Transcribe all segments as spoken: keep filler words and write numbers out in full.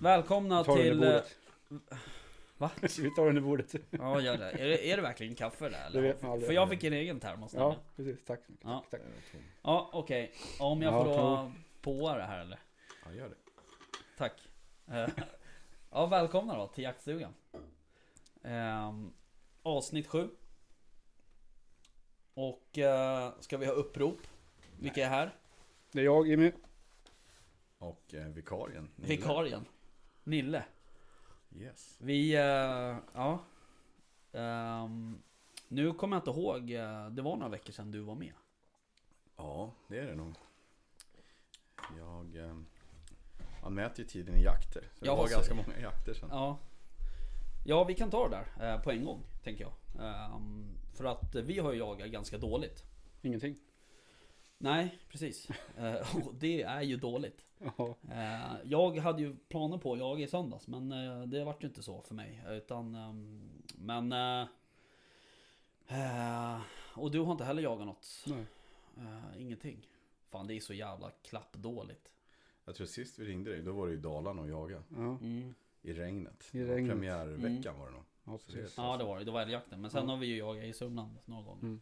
Välkomna till... Eh, va? Vi tar under bordet. Ja, gör det. Är det, är det verkligen kaffe där? Eller? Det vet man aldrig. För jag fick en egen termos. Ja, precis. Tack så mycket. Ja, tack, tack. Ja okej. Okay. Om jag ja, får då på det här, eller? Ja, gör det. Tack. Ja, välkomna då till jaktstugan. Um, avsnitt sju. Och uh, ska vi ha upprop? Vilka är här? Det är jag, Jimmy. Och eh, vikarien Nille. Vikarien Nille. Yes. Vi, eh, ja um, nu kommer jag inte ihåg. Det var några veckor sedan du var med. Ja, det är det nog. Jag eh, man mäter ju tiden i jakter. Så det jag var också ganska många jakter sedan. Ja, ja vi kan ta det där eh, på en gång, tänker jag. um, För att vi har ju jagat ganska dåligt. Ingenting. Nej, precis. Det är ju dåligt. Jag hade ju planer på att jaga i söndags, men det vart ju inte så för mig. Utan, men... Och du har inte heller jagat något. Nej. Ingenting. Fan, det är så jävla klappdåligt. Jag tror sist vi ringde dig, då var det ju Dalarna och jaga. Mm. I regnet. I regnet. Premiärveckan mm. var det nog. Ja, precis. Ja, det var det. Då var det jakten. Men sen mm. har vi ju jagat i Sörmland någon gång. Mm.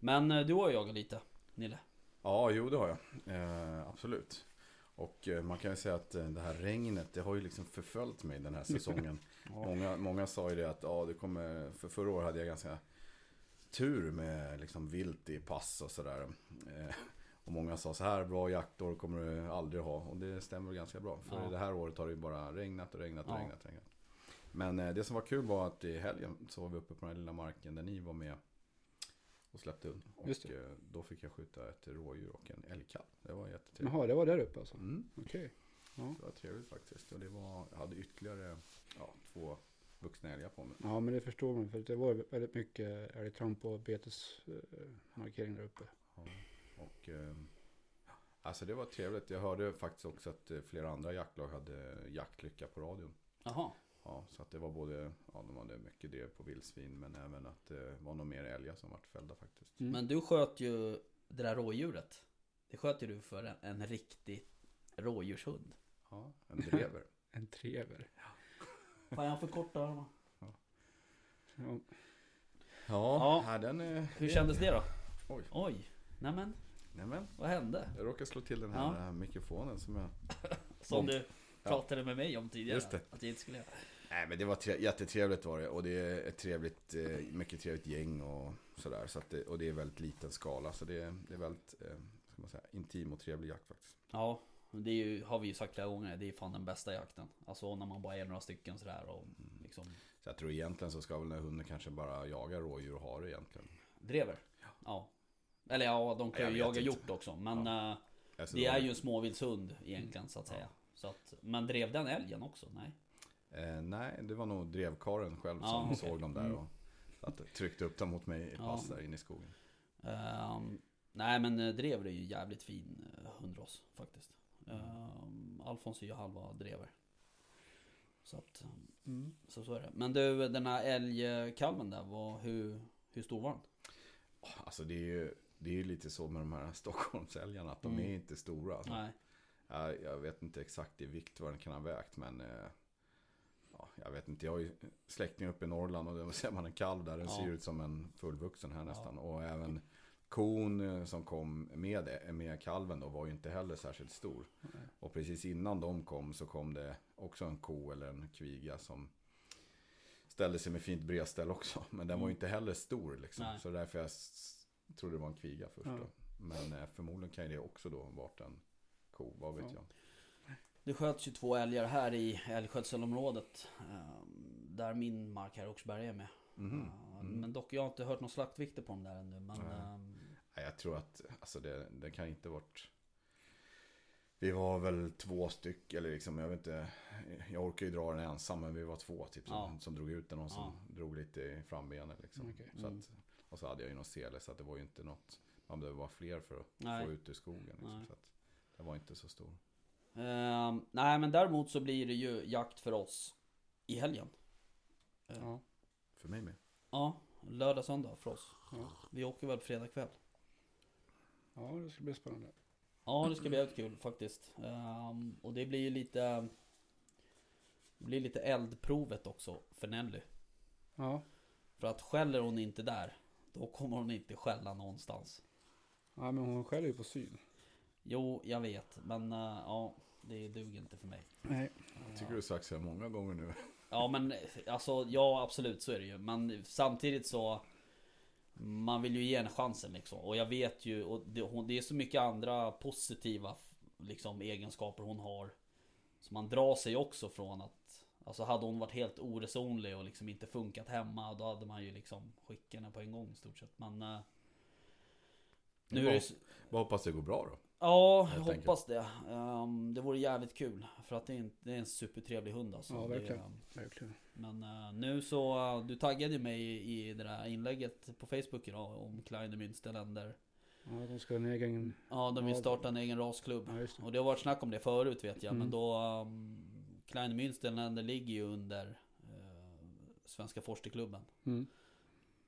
Men du har ju jagat lite, Nille. Ja, jo det har jag. Eh, absolut. Och eh, man kan ju säga att eh, det här regnet, det har ju liksom förföljt mig den här säsongen. Ja. Många, många sa ju det att ah, det kommer, för förra året hade jag ganska tur med liksom vilt i pass och sådär. Eh, och många sa så här, bra jaktår kommer du aldrig ha. Och det stämmer ganska bra. För ja. Det här året har det ju bara regnat och regnat och ja. regnat, regnat. Men eh, det som var kul var att i helgen så var vi uppe på den här lilla marken där ni var med. Och släppte hund. Och då fick jag skjuta ett rådjur och en älgkalv. Det var jättetrevligt. Jaha, det var där uppe alltså? Mm. Okej. Okay. Ja. Det var trevligt faktiskt. Och det var, jag hade ytterligare ja, två vuxna älgar på mig. Ja, men det förstår man. För det var väldigt mycket älgtramp och betesmarkering där uppe. Ja. Och, eh, alltså det var trevligt. Jag hörde faktiskt också att flera andra jaktlag hade jaktlycka på radion. Jaha. Ja, så att det var både, ja de hade mycket drev på vildsvin, men även att det var någon mer älgar som vart fällda faktiskt. Mm. Men du sköt ju det där rådjuret. Det sköt ju du för en, en riktig rådjurshund. Ja, en drever. En drever. Ja. Fan, jag får korta armar. Ja. Ja. Ja, ja. Den är... Hur kändes det då? Oj. Oj, nämen. Nämen. Vad hände? Jag råkade slå till den här, ja. den här mikrofonen som jag... som du... pratade med mig om tidigare. Just det. Att jag inte skulle göra. Nej, men det var tre- jättetrevligt var det, och det är ett trevligt eh, mycket trevligt gäng och sådär, så att det, och det är väldigt liten skala, så det, det är väldigt eh, ska man säga, intim och trevlig jakt faktiskt. Ja, det är ju, har vi ju sagt flera gånger, det är fan den bästa jakten. Alltså när man bara är några stycken sådär och mm. liksom. Så jag tror egentligen så ska väl den här hunden kanske bara jaga rådjur och hare egentligen. Drever? Ja. ja. Eller ja, de kan ju jag jaga hjort också, men ja. äh, det är ju en småvildshund egentligen så att säga. Ja. Så att, men drev den älgen också? Nej, eh, nej det var nog drevkaren själv som ah, okay. såg dem där och att, tryckte upp dem mot mig i pass där in i skogen. Um, nej, men drever är ju jävligt fin hundras faktiskt. Um, Alfons är ju halva drever. Så, att, mm. så, så är det. Men du, den här älgkalven där, var, hur, hur stor var den? Alltså det är ju, det är ju lite så med de här Stockholmsälgarna att de mm. är inte stora. Alltså. Nej. Jag vet inte exakt i vikt vad den kan ha vägt, men ja, jag vet inte. Jag har ju släktingar uppe i Norrland och då ser man en kalv där. Den ja. ser ut som en fullvuxen här nästan. Ja. Och även kon som kom med, med kalven då var ju inte heller särskilt stor. Mm. Och precis innan de kom så kom det också en ko eller en kviga som ställde sig med fint bredställ också. Men den var ju inte heller stor liksom. Nej. Så därför jag trodde det var en kviga först då. Mm. Men förmodligen kan ju det också då varit en ko, vad vet ja. jag. Det sköts ju två älgar här i älgskötselområdet där min mark här i Oxberg är med. Mm. Mm. Men dock, jag har inte hört någon slaktvikter på dem där ännu. Men, mm. ähm... jag tror att alltså det, det kan inte varit... Vi var väl två stycken, eller liksom, jag vet inte, jag orkar ju dra den ensam, men vi var två typ som, ja. som drog ut den, någon som ja. drog lite i frambenet liksom. Mm. Så att, och så hade jag ju någon sele, så att det var ju inte något, man behöver vara fler för att Nej. få ut ur skogen liksom, så att det var inte så stor. Uh, nej, men däremot så blir det ju jakt för oss i helgen. Uh, ja, för mig med. Ja, uh, lördag, söndag för oss. Uh. Vi åker väl fredag kväll. Ja, uh, det ska bli spännande. Ja, uh, det ska bli väldigt kul faktiskt. Uh, och det blir ju lite... Det blir lite eldprovet också för Nelly. Ja. För att skäller hon inte där, då kommer hon inte skälla någonstans. Nej, ja, men hon skäller ju på syn. Jo, jag vet. Men uh, ja, det duger inte för mig. Nej. Jag tycker du har sagt så här många gånger nu. Ja, men alltså, ja, absolut, så är det ju. Men samtidigt så, man vill ju ge en chansen liksom. Och jag vet ju, och det, hon, det är så mycket andra positiva liksom, egenskaper hon har. Så man drar sig också från att, alltså hade hon varit helt oresonlig och liksom inte funkat hemma, då hade man ju liksom skickat henne på en gång i stort sett. Men uh, nu bara, är det, bara hoppas det går bra då. Ja, jag hoppas tänker. det. Um, det vore jävligt kul. För att det är en, det är en supertrevlig hund alltså. Ja, verkligen. Det, um, verkligen. Men uh, nu så, uh, du taggade mig i, i det där inlägget på Facebook idag om Kleine Münsterländer. Ja, de ska ha en egen... Ja, de vill starta en egen rasklubb. Ja, det. Och det har varit snack om det förut vet jag. Mm. Men då, um, Kleine Münsterländer ligger ju under uh, Svenska Förstaklubben. Mm.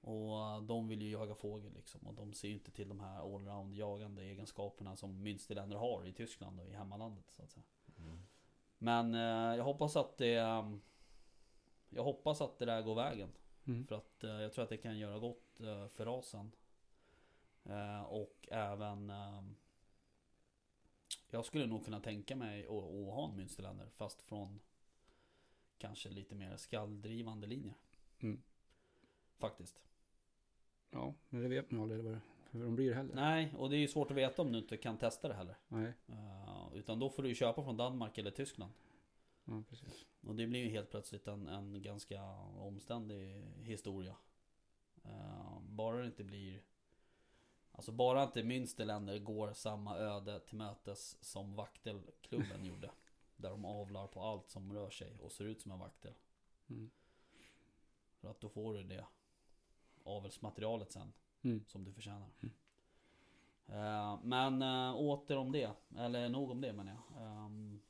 Och de vill ju jaga fågel liksom. Och de ser ju inte till de här allround jagande egenskaperna som Münsterländer har i Tyskland och i hemmalandet så att säga. Mm. Men eh, jag hoppas att det jag hoppas att det där går vägen. Mm. För att eh, jag tror att det kan göra gott eh, för rasen. Eh, och även eh, jag skulle nog kunna tänka mig att, att ha en Münsterländer fast från kanske lite mer skalldrivande linjer. Mm. Faktiskt. Ja, men det vet man aldrig hur de blir heller. Nej, och det är ju svårt att veta om du inte kan testa det heller. Nej. Uh, utan då får du ju köpa från Danmark eller Tyskland. Ja, precis. Och det blir ju helt plötsligt en, en ganska omständig historia. Uh, bara det inte blir... Alltså bara inte Münsterländer går samma öde till mötes som vaktelklubben gjorde. Där de avlar på allt som rör sig och ser ut som en vaktel. Mm. För att då får du det avelsmaterialet sen mm. som du förtjänar. Mm. Uh, men uh, åter om det, eller nog om det menar jag. Um,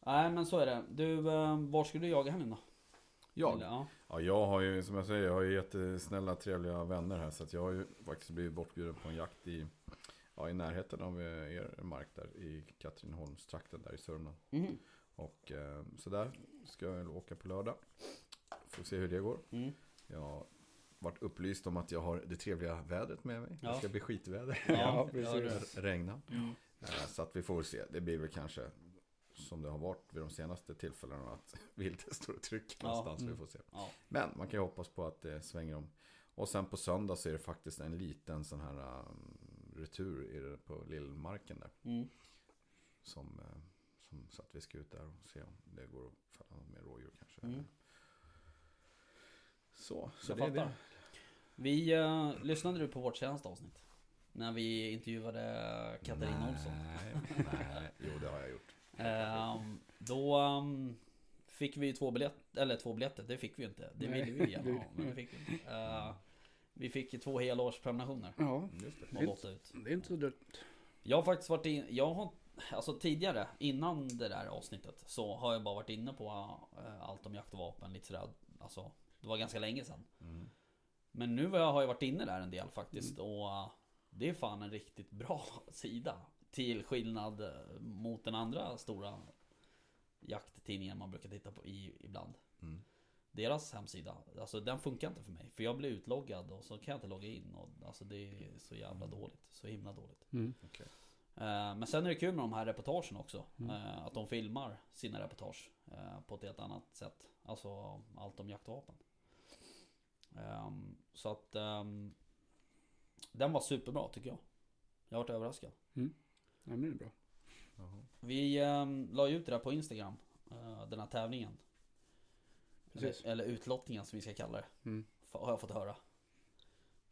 nej men så är det. Du, uh, var skulle du jaga henne då? Jag? Eller, ja. ja, jag har ju som jag säger, jag har ju jättesnälla trevliga vänner här så att jag har ju faktiskt blivit bortbjuden på en jakt i, ja, i närheten av er mark där i Katrineholms trakten där i Sörmland. Mm. Och uh, så där ska jag åka på lördag. Får se hur det går. Mm. Jag har varit upplyst om att jag har det trevliga vädret med mig. Ja. Det ska bli skitväder. Ja, precis. Regna. Mm. Så att vi får se. Det blir väl kanske som det har varit vid de senaste tillfällena att viltet står och trycker ja. någonstans. Mm. Vi får se. Ja. Men man kan ju hoppas på att det svänger om. Och sen på söndag så är det faktiskt en liten sån här um, retur på Lillmarken där. Mm. Som, som så att vi ska ut där och se om det går att falla med rådjur kanske. Mm. Så, så det är det. Vi uh, lyssnade du på vårt senaste avsnitt när vi intervjuade Katarina nej, Olsson. Nej, jo det har jag gjort. Uh, då um, fick vi två biljetter eller två biljetter, det fick vi ju inte. Det nej. ville vi gärna, men vi fick inte. Uh, vi fick två helårsprenumationer. Ja, just det. Det är, ut. det är inte så dumt. Jag har faktiskt varit in, jag har alltså tidigare innan det där avsnittet så har jag bara varit inne på uh, allt om jakt och vapen lite sådär alltså. Det var ganska länge sedan. Mm. Men nu har jag varit inne där en del faktiskt. Mm. Och det är fan en riktigt bra sida. Till skillnad mot den andra stora jakttidningen man brukar titta på i, ibland. Mm. Deras hemsida, alltså den funkar inte för mig. För jag blir utloggad och så kan jag inte logga in. Och, alltså det är så jävla dåligt. Så himla dåligt. Mm. Okay. Men sen är det kul med de här reportagen också. Mm. Att de filmar sina reportage på ett helt annat sätt. Alltså allt om jakt och vapen. Um, så att um, den var superbra tycker jag. Jag har varit överraskad. Mm. Ja, men det är bra. Jaha. Vi um, la ut det där på Instagram uh, den här tävlingen. Eller, eller utlottningen som vi ska kalla det. Mm. F- har jag fått höra.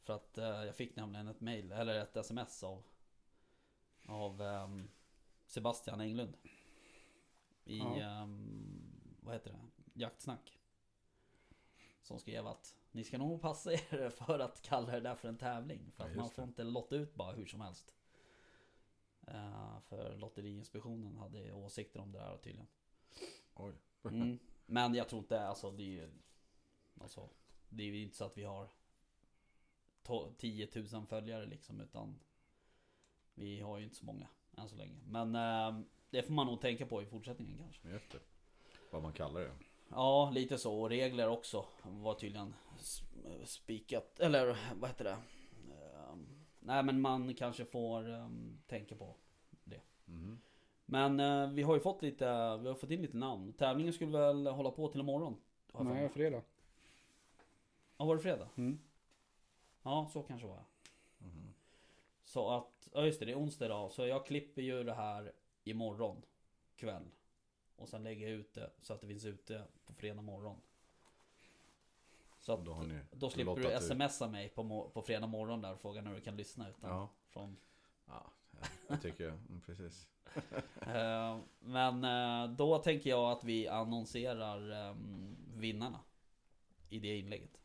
För att uh, jag fick nämligen ett mail eller ett sms av av um, Sebastian Englund i ja. um, vad heter det? Jaktsnack. Som skrev att ni ska nog passa er för att kalla det där för en tävling. För att ja, man får det. inte lotta ut bara hur som helst. Uh, för Lotteriinspektionen hade åsikter om det där tydligen. Oj. Mm. Men jag tror inte, alltså det är ju alltså, det är ju inte så att vi har tio tusen följare liksom, utan vi har ju inte så många än så länge. Men uh, det får man nog tänka på i fortsättningen kanske. Jätte. vad man kallar det. Ja, lite så. Och regler också var tydligen spikat, eller vad heter det? Nej, men man kanske får um, tänka på det. Mm. Men uh, vi har ju fått lite, vi har fått in lite namn. Tävlingen skulle väl hålla på till imorgon? Nej, fredag. Ja, var det fredag? Mm. Ja, så kanske var jag. Mm. Så att, ja just det, det är onsdag idag. Så jag klipper ju det här imorgon kväll. Och sen lägger jag ut det så att det finns ute på fredag morgon. Så att, då, då slipper du smsa mig på, på fredag morgon där och fråga när du kan lyssna utan ja. Från... Ja, jag tycker jag. Precis. uh, men uh, då tänker jag att vi annonserar um, vinnarna i det inlägget.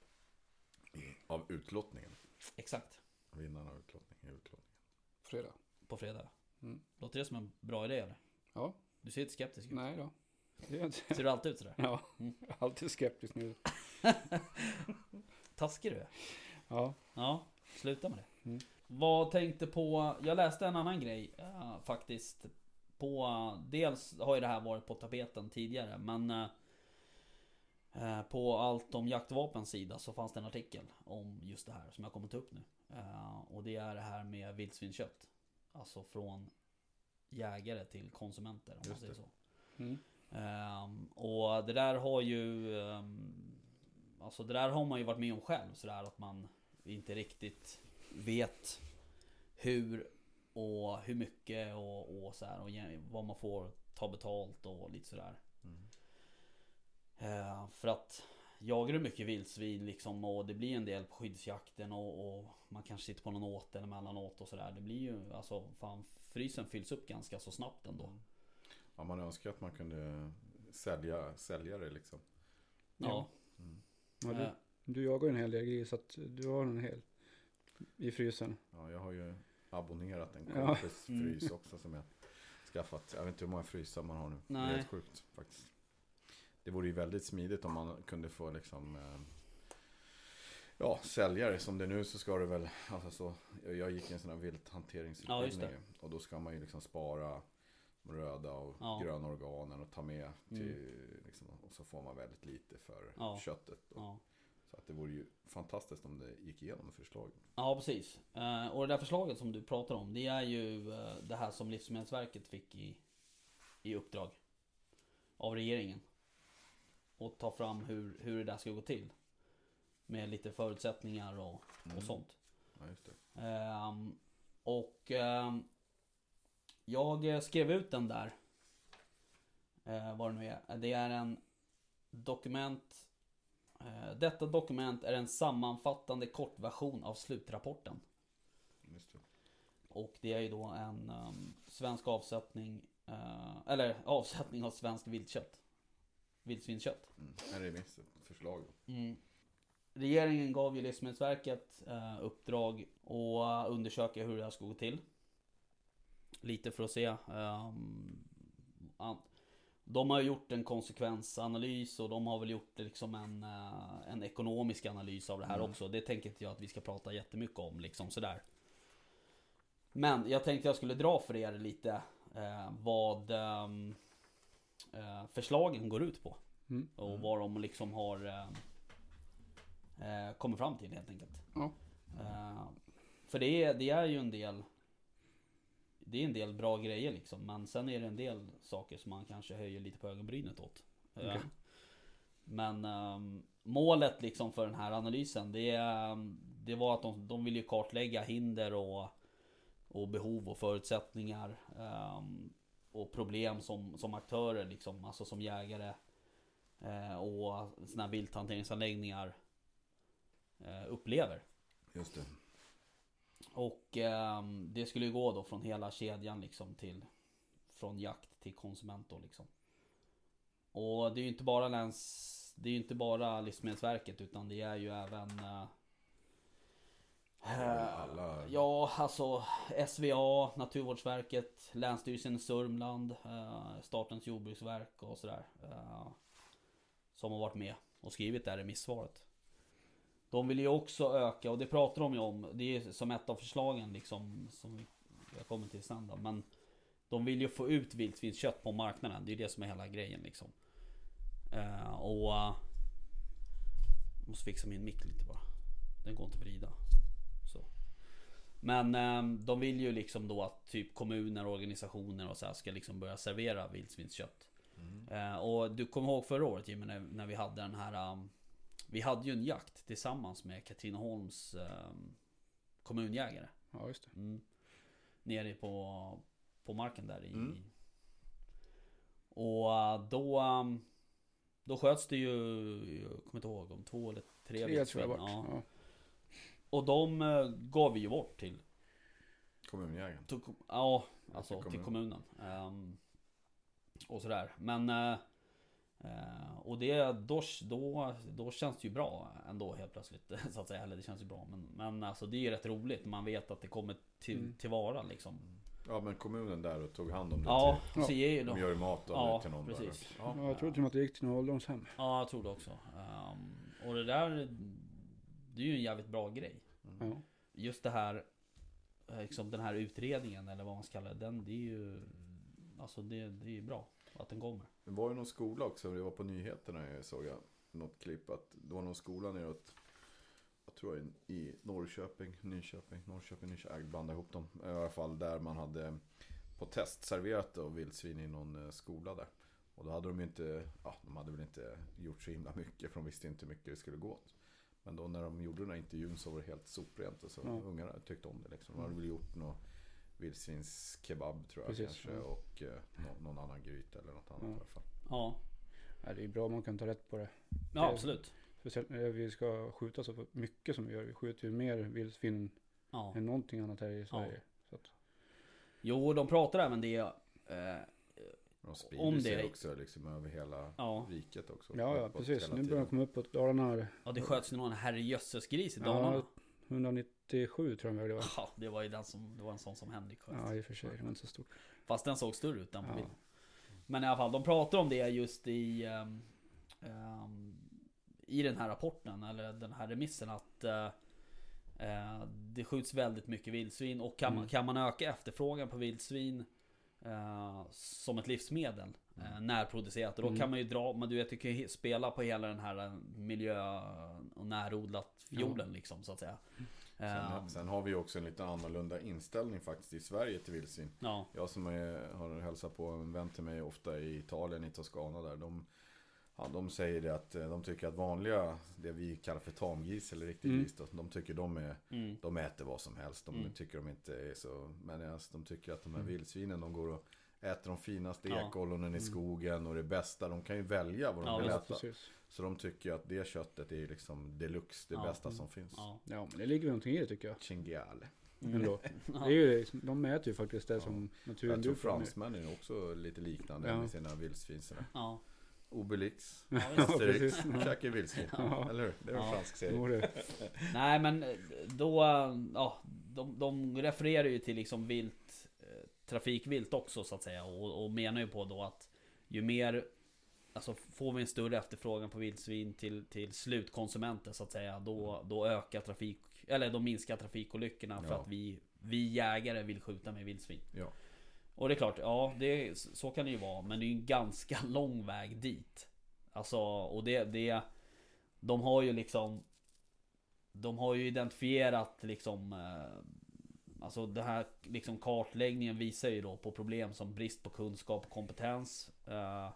Av utlottningen? Exakt. Vinnarna av utlottningen, utlottningen. Fredag. På fredag. Mm. Låter det som en bra idé eller? Ja. Du ser inte skeptisk ut. Nej då. Ser du alltid ut sådär? Ja, mm. alltid skeptisk nu. Taskig du är. Ja. Ja, sluta med det. Mm. Vad tänkte på, jag läste en annan grej äh, faktiskt. På, dels har ju det här varit på tapeten tidigare, men äh, på allt om jaktvapens sida så fanns det en artikel om just det här som jag kommer ta upp nu. Äh, och det är det här med vildsvinskött. Alltså från jägare till konsumenter om man säger så. Mm. Um, och det där har ju um, alltså det där har man ju varit med om själv så där att man inte riktigt vet hur och hur mycket och, och så här och vad man får ta betalt och lite sådär. Mm. Uh, för att jagar du mycket vildsvin liksom och det blir en del på skyddsjakten och, och man kanske sitter på någon åt eller mellanåt och sådär. Det blir ju alltså fan frysen fylls upp ganska så snabbt ändå. Ja, man önskar att man kunde sälja, sälja det liksom. Ja. Mm. Ja du, du jagar ju en hel del gris så att du har en hel i frysen. Ja, jag har ju abonnerat en kompis ja. Frys också som jag skaffat. Jag vet inte hur många frysar man har nu. Nej. Det är helt sjukt faktiskt. Det vore ju väldigt smidigt om man kunde få liksom... Ja, säljare som det nu så ska det väl alltså så, jag gick i en sån här vilthanteringsutbildning ja, och då ska man ju liksom spara röda och ja. Gröna organen och ta med till mm. liksom, och så får man väldigt lite för ja. Köttet och, ja. Så att det vore ju fantastiskt om det gick igenom förslaget. Ja, precis. Och det där förslaget som du pratar om, det är ju det här som Livsmedelsverket fick i, i uppdrag av regeringen och ta fram hur, hur det där ska gå till. Med lite förutsättningar och, mm. och sånt. Ja, just det. Um, och um, jag skrev ut den där. Uh, vad det nu är. Det är en dokument. Uh, detta dokument är en sammanfattande kortversion av slutrapporten. Just det. Och det är ju då en um, svensk avsättning. Uh, eller avsättning av svensk viltkött. Vildsvinskött. Mm. Här är mitt förslag då. Mm. Regeringen gav ju Livsmedelsverket eh, uppdrag och undersöka hur det här ska gå till. Lite för att se. Eh, an, de har gjort en konsekvensanalys och de har väl gjort liksom en, eh, en ekonomisk analys av det här mm. också. Det tänker inte jag att vi ska prata jättemycket om. Liksom sådär. Men jag tänkte jag skulle dra för er lite eh, vad eh, förslagen går ut på. Mm. Och vad de liksom har... Eh, kommer fram till helt enkelt. Ja. Uh, för det är, det är ju en del det är en del bra grejer liksom, men sen är det en del saker som man kanske höjer lite på ögonbrynet åt. Okay. Uh, men um, målet liksom för den här analysen det, det var att de, de vill ju kartlägga hinder och, och behov och förutsättningar um, och problem som, som aktörer liksom, alltså som jägare uh, och såna här vilthanteringsanläggningar upplever. Just det. Och eh, det skulle ju gå då från hela kedjan liksom till från jakt till konsument då liksom. Och det är ju inte bara läns, det är ju inte bara Livsmedelsverket utan det är ju även eh, alla... ja alltså S V A, Naturvårdsverket, Länsstyrelsen i Sörmland, eh, Statens Jordbruksverk och sådär eh, som har varit med och skrivit det här remissvaret. De vill ju också öka, och det pratar de ju om, det är som ett av förslagen liksom, som jag kommer till sen då, men de vill ju få ut vildsvinskött på marknaden, det är ju det som är hela grejen liksom. Uh, och uh, måste fixa min mick lite bara. Den går inte att vrida. Så. Men uh, de vill ju liksom då att typ kommuner och organisationer och så här ska liksom börja servera vildsvinskött. Mm. Uh, och du kommer ihåg förra året, Jimmy, när, när vi hade den här um, vi hade ju en jakt tillsammans med Katrineholms um, kommunjägare. Ja, just det. Mm. Nere på, på marken där i. Mm. Och då um, då sköts det ju, jag kommer inte ihåg om två eller tre, tre tror jag bort. Ja. Ja. Och de uh, gav vi ju bort till kommunjägaren. Till, ja, alltså till, kommun. till kommunen. Um, och sådär. Men uh, uh, och det då, då då känns det ju bra ändå helt plötsligt så att säga, eller det känns ju bra, men men alltså det är ju rätt roligt när man vet att det kommer till mm. tillvara liksom. Ja, men kommunen där och tog hand om det. Ja, till, så ger ju de. De gör mat av ja, till någon precis. Där. Ja. Ja, jag tror till och med att det gick till någon ålderdomshem. Ja, jag tror det också. Um, och det där, det är ju en jävligt bra grej. Mm. Mm. Just det här, liksom den här utredningen eller vad man ska kalla den, det är ju, alltså det, det är bra att den kommer. Det var ju någon skola också, det var på nyheterna jag såg jag något klipp att det var någon skola neråt, jag tror i Norrköping, Nyköping, Norrköping, Nyköping, blandade ihop dem. I alla fall där man hade på test serverat och vildsvin i någon skola där. Och då hade de ju inte, ja, de hade väl inte gjort så himla mycket för de visste inte hur mycket det skulle gå åt. Men då när de gjorde den här intervjun så var det helt soprent och så mm. ungarna tyckte om det liksom. De hade väl gjort något vildsvinskebab tror jag. Precis, kanske ja. Och eh, någon, någon annan gryta eller något annat mm. i alla fall. Ja. Ja, det är bra om man kan ta rätt på det. Ja, det, absolut. Speciellt när vi ska skjuta så mycket som vi gör. Vi skjuter ju mer vildsvin ja. än någonting annat här i Sverige. Ja. Så att... Jo, de pratar även det eh, de sprider om sig det också liksom över hela ja. riket också. Ja, ja precis. Nu börjar de komma uppåt Dalarna. Ja, det sköts ju någon herrejössesgris i Dalarna. Ja, etthundranittiosju tror jag det var. Ja, det var ju den som, det var en sån som Henrik sköt. Ja, i och för sig. Den var inte så stor. Fast den såg större ut än på ja. bilden. Men i alla fall, de pratar om det just i... Um, um, i den här rapporten eller den här remissen att eh, det skjuts väldigt mycket vildsvin och kan, mm. man, kan man öka efterfrågan på vildsvin eh, som ett livsmedel eh, närproducerat och då mm. kan man ju dra, men du vet du kan ju spela på hela den här miljö och närodlat jorden ja. liksom så att säga. Sen, sen har vi också en lite annorlunda inställning faktiskt i Sverige till vildsvin. Ja. Jag som är, har hälsat på en vän till mig ofta i Italien, i Toscana där, de ja, de säger det att de tycker att vanliga, det vi kallar för tamgris eller riktig mm. gris, då, de tycker de är mm. de äter vad som helst, de mm. tycker de inte är så, men alltså, de tycker att de här vildsvinen, de går och äter de finaste ja. ekollonen mm. i skogen och det bästa, de kan ju välja vad de ja, vill äta. Precis. Så de tycker att det köttet är liksom deluxe, det ja. bästa mm. som finns. Ja. Ja, men det ligger någonting i det tycker jag. Chingiale. Mm. Det är ju, de mäter ju faktiskt det ja. som naturen. Jag tror fransmännen är också lite liknande ja. med sina vildsvinsare. Ja. Obelix, ja, Asterix, Jackie Wilson, ja. eller hur? Det är en ja. fransk serie. Nej, men då, ja, de, de refererar ju till liksom vilt, trafikvilt också så att säga och, och menar ju på då att ju mer, alltså får vi en större efterfrågan på vildsvin till, till slutkonsumenter så att säga, då, då ökar trafik, eller då minskar trafikolyckorna för ja. att vi, vi jägare vill skjuta med vildsvin. Ja. Och det är klart, ja, det, så kan det ju vara. Men det är ju en ganska lång väg dit. Alltså, och det, det... De har ju liksom... De har ju identifierat liksom... Alltså den här liksom kartläggningen visar ju då på problem som brist på kunskap och kompetens. Eh,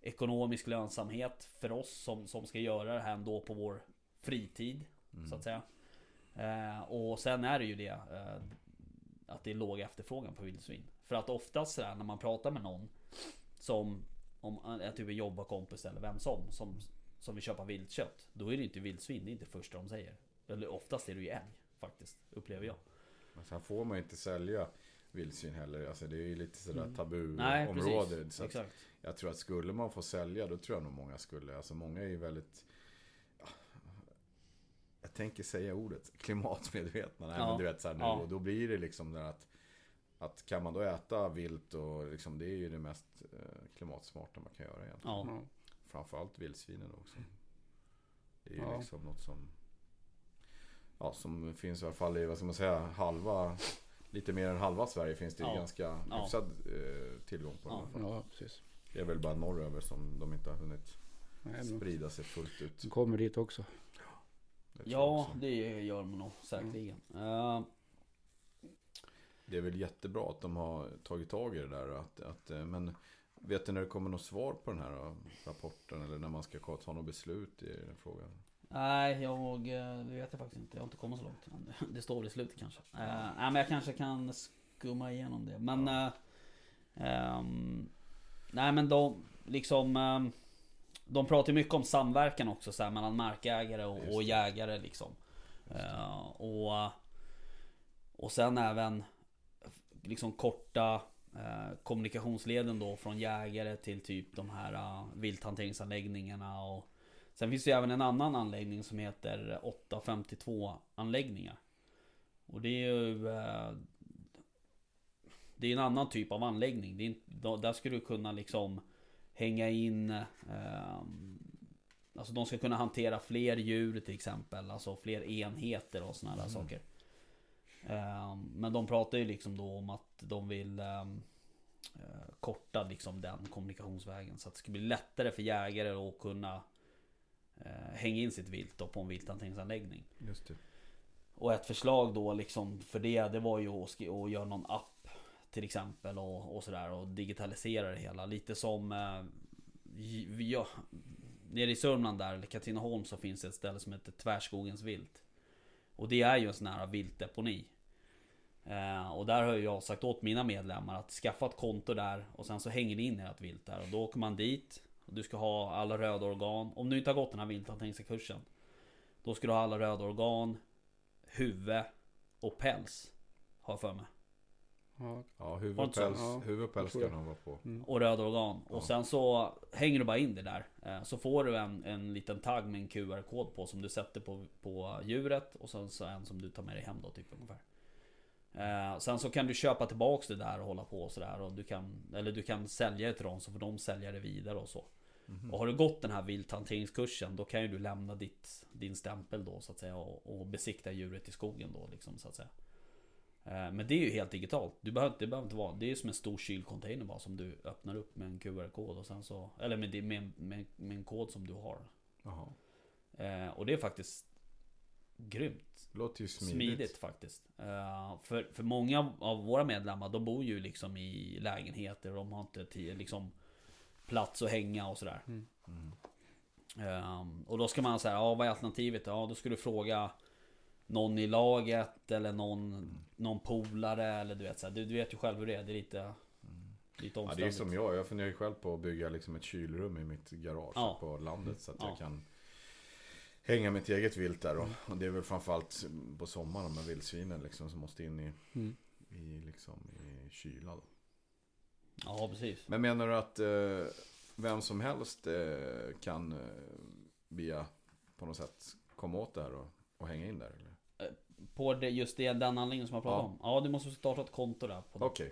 ekonomisk lönsamhet för oss som, som ska göra det här ändå på vår fritid. Mm. Så att säga. Eh, och sen är det ju det... Eh, att det är låg efterfrågan på vildsvin. För att oftast sådär, när man pratar med någon som, om jag typ är jobbarkompis eller vem som, som som vill köpa viltkött, då är det inte vildsvin, det är inte det första de säger. Eller oftast är det ju älg faktiskt, upplever jag. Men sen får man inte sälja vildsvin heller, alltså det är ju lite sådär tabuområde. Mm. Så att jag tror att skulle man få sälja, då tror jag nog många skulle, alltså många är ju väldigt... Jag tänker säga ordet klimatmedvetna. Nej, ja. men du vet så här nu, ja. och då blir det liksom där att att kan man då äta vilt och liksom, det är ju det mest klimatsmarta man kan göra egentligen. Ja. Framförallt vildsvinen också. Det är ju ja. liksom något som ja som finns i alla fall i, vad ska man säga, halva, lite mer än halva Sverige finns det ja. ganska hyfsad ja. tillgång på. Ja. Ja, precis. Det är väl bara norröver som de inte har hunnit sprida sig fullt ut. De kommer dit också. Ja, också. Det gör man nog säkerligen. Mm. Uh, det är väl jättebra att de har tagit tag i det där. Att, att, men vet ni när det kommer något svar på den här rapporten eller när man ska ta något beslut i den frågan? Nej, jag vet jag faktiskt inte. Jag har inte kommit så långt. Det står väl i slutet kanske. Uh, nej, men jag kanske kan skumma igenom det. Men ja. uh, um, nej, men de liksom um, de pratar mycket om samverkan också så här, mellan markägare och, och jägare liksom. Uh, och och sen även liksom korta uh, kommunikationsleden då från jägare till typ de här uh, vilthanteringsanläggningarna och sen finns det ju även en annan anläggning som heter åtta femtiotvå-anläggningar. Och det är ju det är en annan typ av anläggning. Det är inte, där skulle du kunna liksom hänga in, alltså de ska kunna hantera fler djur till exempel, alltså fler enheter och såna där mm. saker. Men de pratar ju liksom då om att de vill korta liksom den kommunikationsvägen så att det ska bli lättare för jägare att kunna hänga in sitt vilt då på en vilthanteringsanläggning. Just det. Och ett förslag då liksom för det, det var ju att, att göra någon app till exempel och, och sådär och digitalisera det hela. Lite som eh, ja, nere i Sörmland där, eller Katrineholm, så finns det ett ställe som heter Tvärskogens vilt. Och det är ju en sån här viltdeponi. Eh, och där har jag sagt åt mina medlemmar att skaffa ett konto där och sen så hänger det in ert vilt där och då åker man dit. Du ska ha alla röda organ. Om du inte har gått den här vilthanteringskursen, då ska du ha alla röda organ, huvud och päls. Har jag för mig. Ja, huvud och päls, huvud och päls ska de vara på. Mm. Och röda organ. Ja. Och sen så hänger du bara in det där. Så får du en, en liten tagg med en Q R-kod på som du sätter på, på djuret. Och sen så en som du tar med dig hem då, typ ungefär. Eh, sen så kan du köpa tillbaks det där och hålla på och sådär och du kan, eller du kan sälja det till dem så får de sälja det vidare och så. Mm-hmm. Och har du gått den här vilthanteringskursen, då kan ju du lämna ditt, din stämpel då så att säga och, och besikta djuret i skogen då liksom så att säga. Eh, men det är ju helt digitalt. Du behöver, det behöver inte vara, det är ju som en stor kylcontainer bara som du öppnar upp med en Q R-kod och sen så, eller med, med, med, med en kod som du har. Jaha. Eh, och det är faktiskt grymt. Låter ju smidigt. smidigt faktiskt. Uh, för, för många av våra medlemmar, de bor ju liksom i lägenheter och de har inte till, liksom, plats att hänga och sådär. Mm. Mm. Uh, och då ska man säga, ja, vad är alternativet? Ja, då ska du fråga någon i laget eller någon, mm. någon polare eller du vet så här. Du, du vet ju själv hur det är, det är lite, mm. lite omständigt. Ja, det är som jag, jag funderar ju själv på att bygga liksom ett kylrum i mitt garage ja. på landet så att ja. jag kan hänga mitt eget vilt där då. Och det är väl framförallt på sommaren med vildsvinen liksom som måste in i, mm. i, liksom, i kyla då. Ja, precis. Men menar du att eh, vem som helst eh, kan eh, via på något sätt komma åt det här och, och hänga in där? Eller? På det, just det, den anläggningen som jag pratade ja. om? Ja, du måste starta ett konto där. Okej. Okay.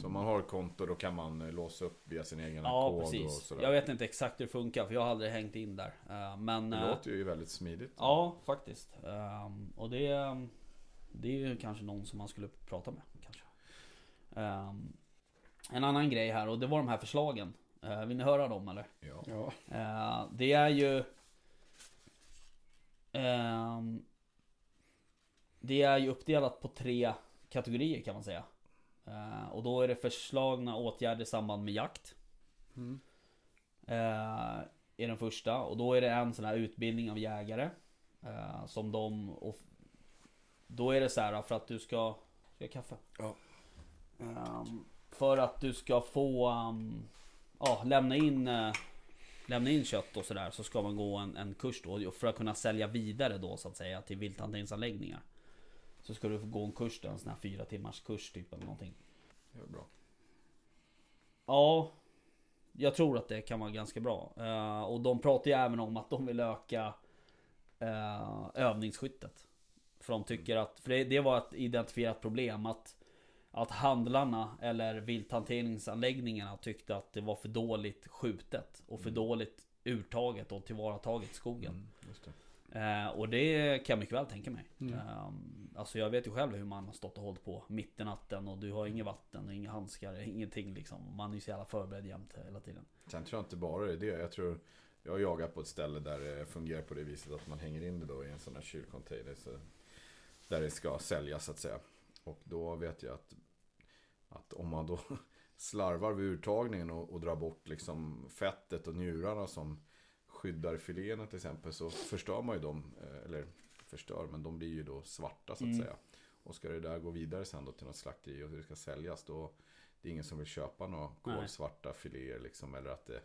Så om man har ett konto, då kan man låsa upp via sin egen ja, kod precis. Och sådär. Jag vet inte exakt hur det funkar, för jag har aldrig hängt in där. Men det låter ju väldigt smidigt. Ja, faktiskt. Och det, det är ju kanske någon som man skulle prata med kanske. En annan grej här, och det var de här förslagen. Vill ni höra dem eller? Ja. ja. Det är ju Det är ju uppdelat på tre kategorier kan man säga. Uh, och då är det förslagna åtgärder i samband med jakt mm. uh, är den första. Och då är det en sån här utbildning av jägare uh, som de och då är det så här för att du ska ska jag kaffe? Ja. Um, för att du ska få um, ja, lämna in uh, lämna in kött och sådär, så ska man gå en, en kurs då, för att kunna sälja vidare då så att säga till vilthanteringsanläggningar. Så ska du få gå en kurs då, en sån här fyra timmars kurs typ eller någonting. Det är bra. Ja, jag tror att det kan vara ganska bra. Uh, och de pratar ju även om att de vill öka uh, övningsskyttet. För de tycker att, för det, det var ett identifierat problem att, att handlarna eller vilthanteringsanläggningarna tyckte att det var för dåligt skjutet och för mm. dåligt urtaget och tillvarataget i skogen. Mm, just det. Eh, och det kan jag mycket väl tänka mig. Mm. eh, Alltså jag vet ju själv hur man har stått och hållit på mitt i natten och du har inget vatten och inga handskar, ingenting liksom. Man är ju så jävla förberedd jämt hela tiden. Sen tror jag inte bara det är det. Jag tror Jag jagar på ett ställe där det fungerar på det viset att man hänger in det då i en sån här kylcontainer så där det ska säljas så att säga. Och då vet jag att, att om man då slarvar vid urtagningen och, och drar bort liksom fettet och njurarna som skyddar filéerna till exempel, så förstör man ju dem, eller förstör, men de blir ju då svarta så att mm. säga. Och ska det där gå vidare sen då till något slakteri och det ska säljas, då det är ingen som vill köpa några kolsvarta filéer liksom, eller att det,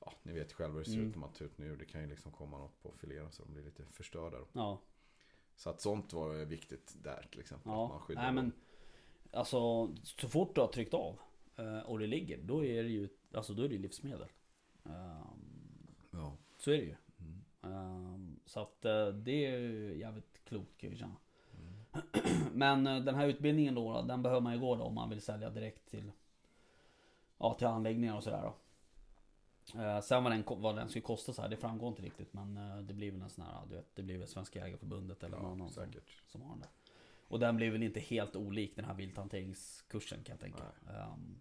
ja, ni vet själva hur det ser mm. ut om man tar ut nu, det kan ju liksom komma något på filéerna så de blir lite förstörda. Ja. Så att sånt var viktigt där till exempel, ja. Att man skyddar. Nej, men alltså så fort du har tryckt av och det ligger, då är det ju, alltså då är det livsmedel. Um, ja. Så är det ju. Mm. Um, så att det är ju jävligt klokt kan jag känna. Mm. Men den här utbildningen då, den behöver man ju gå då om man vill sälja direkt till, ja, till anläggningar och sådär då. Uh, sen vad den, vad den skulle kosta så här, det framgår inte riktigt, men uh, det blir väl en sån här, du vet, det blir väl Svenska Jägareförbundet eller ja, någon som, som har den där. Och den blir väl inte helt olik den här vilthanteringskursen kan jag tänka. Um,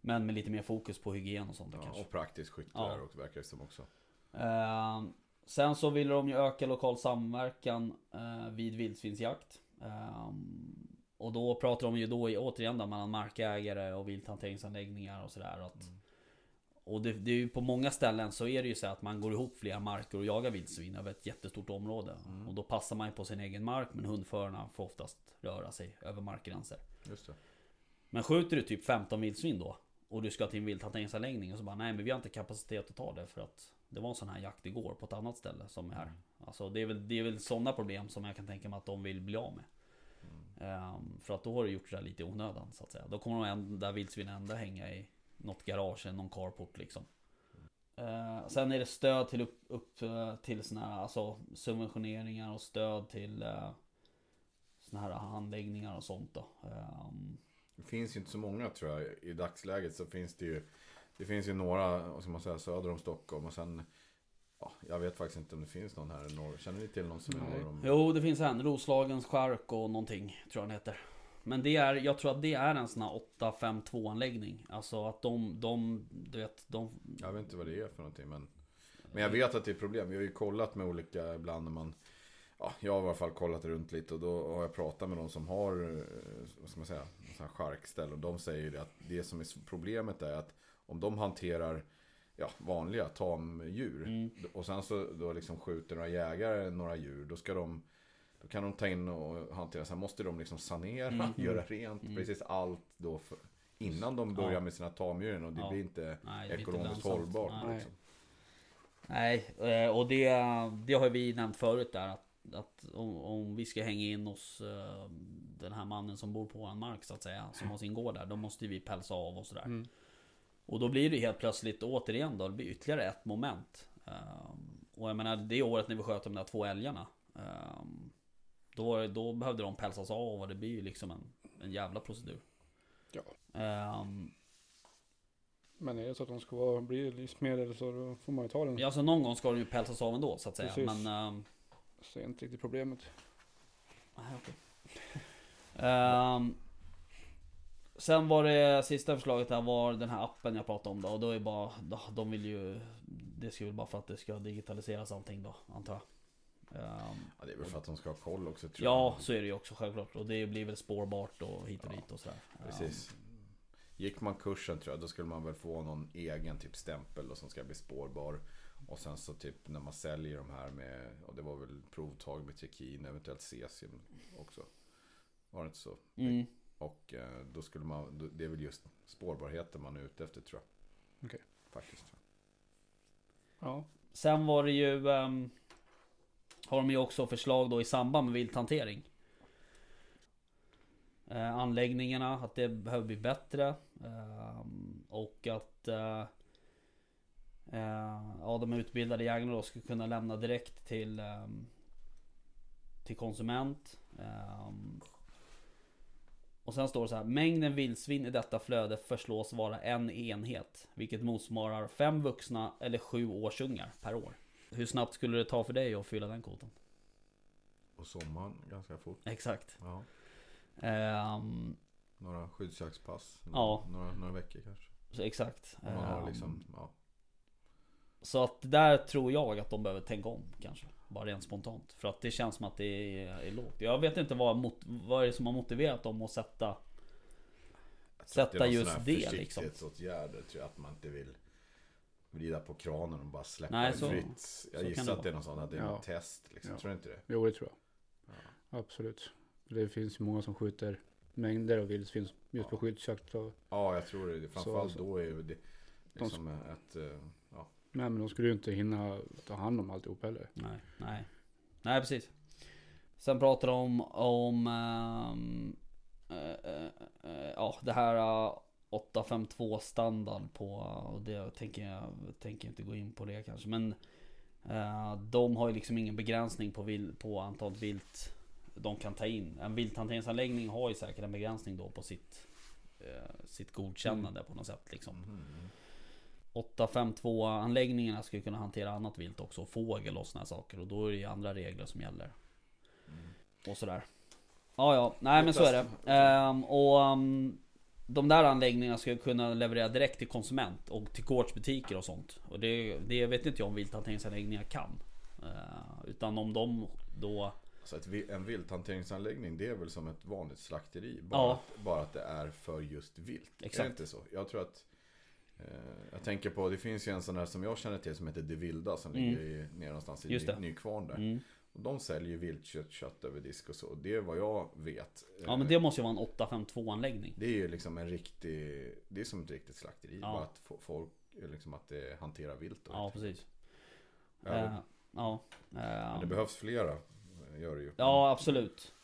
men med lite mer fokus på hygien och sånt där, ja, kanske. Och praktiskt skytte ja. Där och verkar det som också. Uh, sen så vill de ju öka lokal samverkan uh, vid vildsvinsjakt. Uh, och då pratar de ju då i, återigen då, mellan markägare och vilthanteringsanläggningar och sådär att mm. Och det, det är ju på många ställen så är det ju så att man går ihop flera marker och jagar vildsvin över ett jättestort område. Mm. Och då passar man ju på sin egen mark, men hundförarna får oftast röra sig över markgränser. Just det. Men skjuter du typ femton vildsvin då och du ska till en vilthanteringsanläggning och så bara nej, men vi har inte kapacitet att ta det för att det var en sån här jakt igår på ett annat ställe som är här. Alltså det är väl, det är väl sådana problem som jag kan tänka mig att de vill bli av med. Mm. Um, för att då har du gjort det där lite onödan så att säga. Då kommer de där vildsvinen ändå hänga i något garage eller någon carport liksom. Eh, sen är det stöd till upp, upp till såna här, alltså subventioneringar och stöd till eh, såna här handläggningar och sånt då. Eh, det finns ju inte så många tror jag i dagsläget, så finns det ju det finns ju några som man säger söder om Stockholm och sen ja, jag vet faktiskt inte om det finns någon här i norr. Känner ni till någon som är norr om? Jo, det finns en Roslagens skärk och någonting tror jag den heter. Men det är, jag tror att det är en sån här åtta fem två-anläggning. Alltså att de, de, du vet, de... Jag vet inte vad det är för någonting, men, men jag vet att det är problem. Jag har ju kollat med olika ibland när man... Ja, jag har i alla fall kollat runt lite och då har jag pratat med de som har, vad ska man säga, en sån här skärkställ. Och de säger ju det att det som är problemet är att om de hanterar ja, vanliga tamdjur mm. och sen så då liksom skjuter några jägare några djur, då ska de... Då kan de ta in och hantera, sen måste de liksom sanera, mm. göra rent, mm. precis allt då för, innan de börjar ja. Med sina tamdjur och det ja. Blir inte Nej, ekonomiskt hållbart. Nej. Liksom. Nej, och det, det har vi nämnt förut där, att, att om, om vi ska hänga in oss den här mannen som bor på vår mark så att säga, som har sin gård där, då måste vi pälsa av och sådär. Mm. Och då blir det helt plötsligt återigen då, det blir ytterligare ett moment. Och jag menar, det året när vi sköt de där två älgarna, Då, då behövde de pälsas av och det blir ju liksom en, en jävla procedur. Ja. Um, men är det så att de ska vara, bli livsmedel så då får man ju ta den. Ja, så någon gång ska de ju pälsas av ändå så att säga. Precis. Men, um, så är det inte riktigt problemet. Nej, okej. um, sen var det sista förslaget där var den här appen jag pratade om då. Och då är bara, då, de vill ju, det ska väl bara för att det ska digitaliseras allting då, antar jag. Um, ja, det är väl för att de ska ha koll också tror Ja, jag. Så är det ju också självklart. Och det blir väl spårbart och hit och ja, dit och sådär. Precis. Gick man kursen tror jag, då skulle man väl få någon egen typ stämpel då, som ska bli spårbar. Och sen så typ när man säljer de här med, och det var väl provtag med trikin, eventuellt cesium också. Var det inte så? Mm. Och då skulle man, det är väl just spårbarheten man är ute efter tror jag. Okej. Faktiskt tror jag. Ja. Sen var det ju... Um, har de ju också förslag då i samband med vilthantering. Eh, anläggningarna, att det behöver bli bättre. Eh, och att eh, eh, ja, de utbildade jägarna då ska kunna lämna direkt till, eh, till konsument. Eh, och sen står det så här. Mängden vildsvin i detta flöde förslås vara en enhet. Vilket motsvarar fem vuxna eller sju årsungar per år. Hur snabbt skulle det ta för dig att fylla den kvoten? På sommaren ganska fort. Exakt. Ja. Um, några skyddsjaktspass. Ja. Några, några veckor kanske. Så exakt. Om man har liksom, ja. Så att där tror jag att de behöver tänka om kanske. Bara rent spontant. För att det känns som att det är, är lågt. Jag vet inte vad, mot, vad är det som har motiverat dem att sätta sätta just det. Jag liksom. Tror att man inte vill vrida på kranen och bara släppa. Nej, så, fritt. Jag gissar att det är någon sån att det är ja. Något test. Liksom. Ja. Tror du inte det? Jo, det tror jag. Ja. Absolut. Det finns ju många som skjuter mängder och vilt finns just ja. På skyddsjakt. Och... Ja, jag tror det. Framförallt så, då är det liksom de... ett... Ja. Nej, men de skulle ju inte hinna ta hand om alltihop heller. Nej, nej. Nej, precis. Sen pratar de om, om um, äh, äh, äh, ja, det här uh, åtta fem två standard på, och det tänker jag tänker inte gå in på det kanske, men uh, de har ju liksom ingen begränsning på, vil, på antal vilt de kan ta in. En vilthanteringsanläggning har ju säkert en begränsning då på sitt, uh, sitt godkännande mm. på något sätt liksom. Mm. åtta fem två-anläggningarna skulle kunna hantera annat vilt också, fågel och såna här saker, och då är det ju andra regler som gäller. Mm. Och sådär. Ja, ja. Nej, men så är det. Ehm, och um, de där anläggningarna skulle kunna leverera direkt till konsument och till gårdsbutiker och sånt. Och det, det vet inte jag om vilthanteringsanläggningar kan. Ehm, utan om de då... Så alltså en vilthanteringsanläggning, det är väl som ett vanligt slakteri. Bara, ja. att, bara att det är för just vilt. Exakt. Är det inte så? Jag tror att jag tänker på, det finns ju en sån där som jag känner till som heter De Vilda som mm. ligger i, ner någonstans i Nykvarn där. Mm. Och de säljer ju viltkött, kött över disk och så. Det är vad jag vet. Ja, men det måste ju vara en åtta fem två-anläggning. Det är ju liksom en riktig, det är som ett riktigt slakteri. Ja. Bara att folk, liksom att det hanterar vilt. Och ja, precis. Ja, uh, ja. Men det behövs flera, gör det ju. Ja, absolut.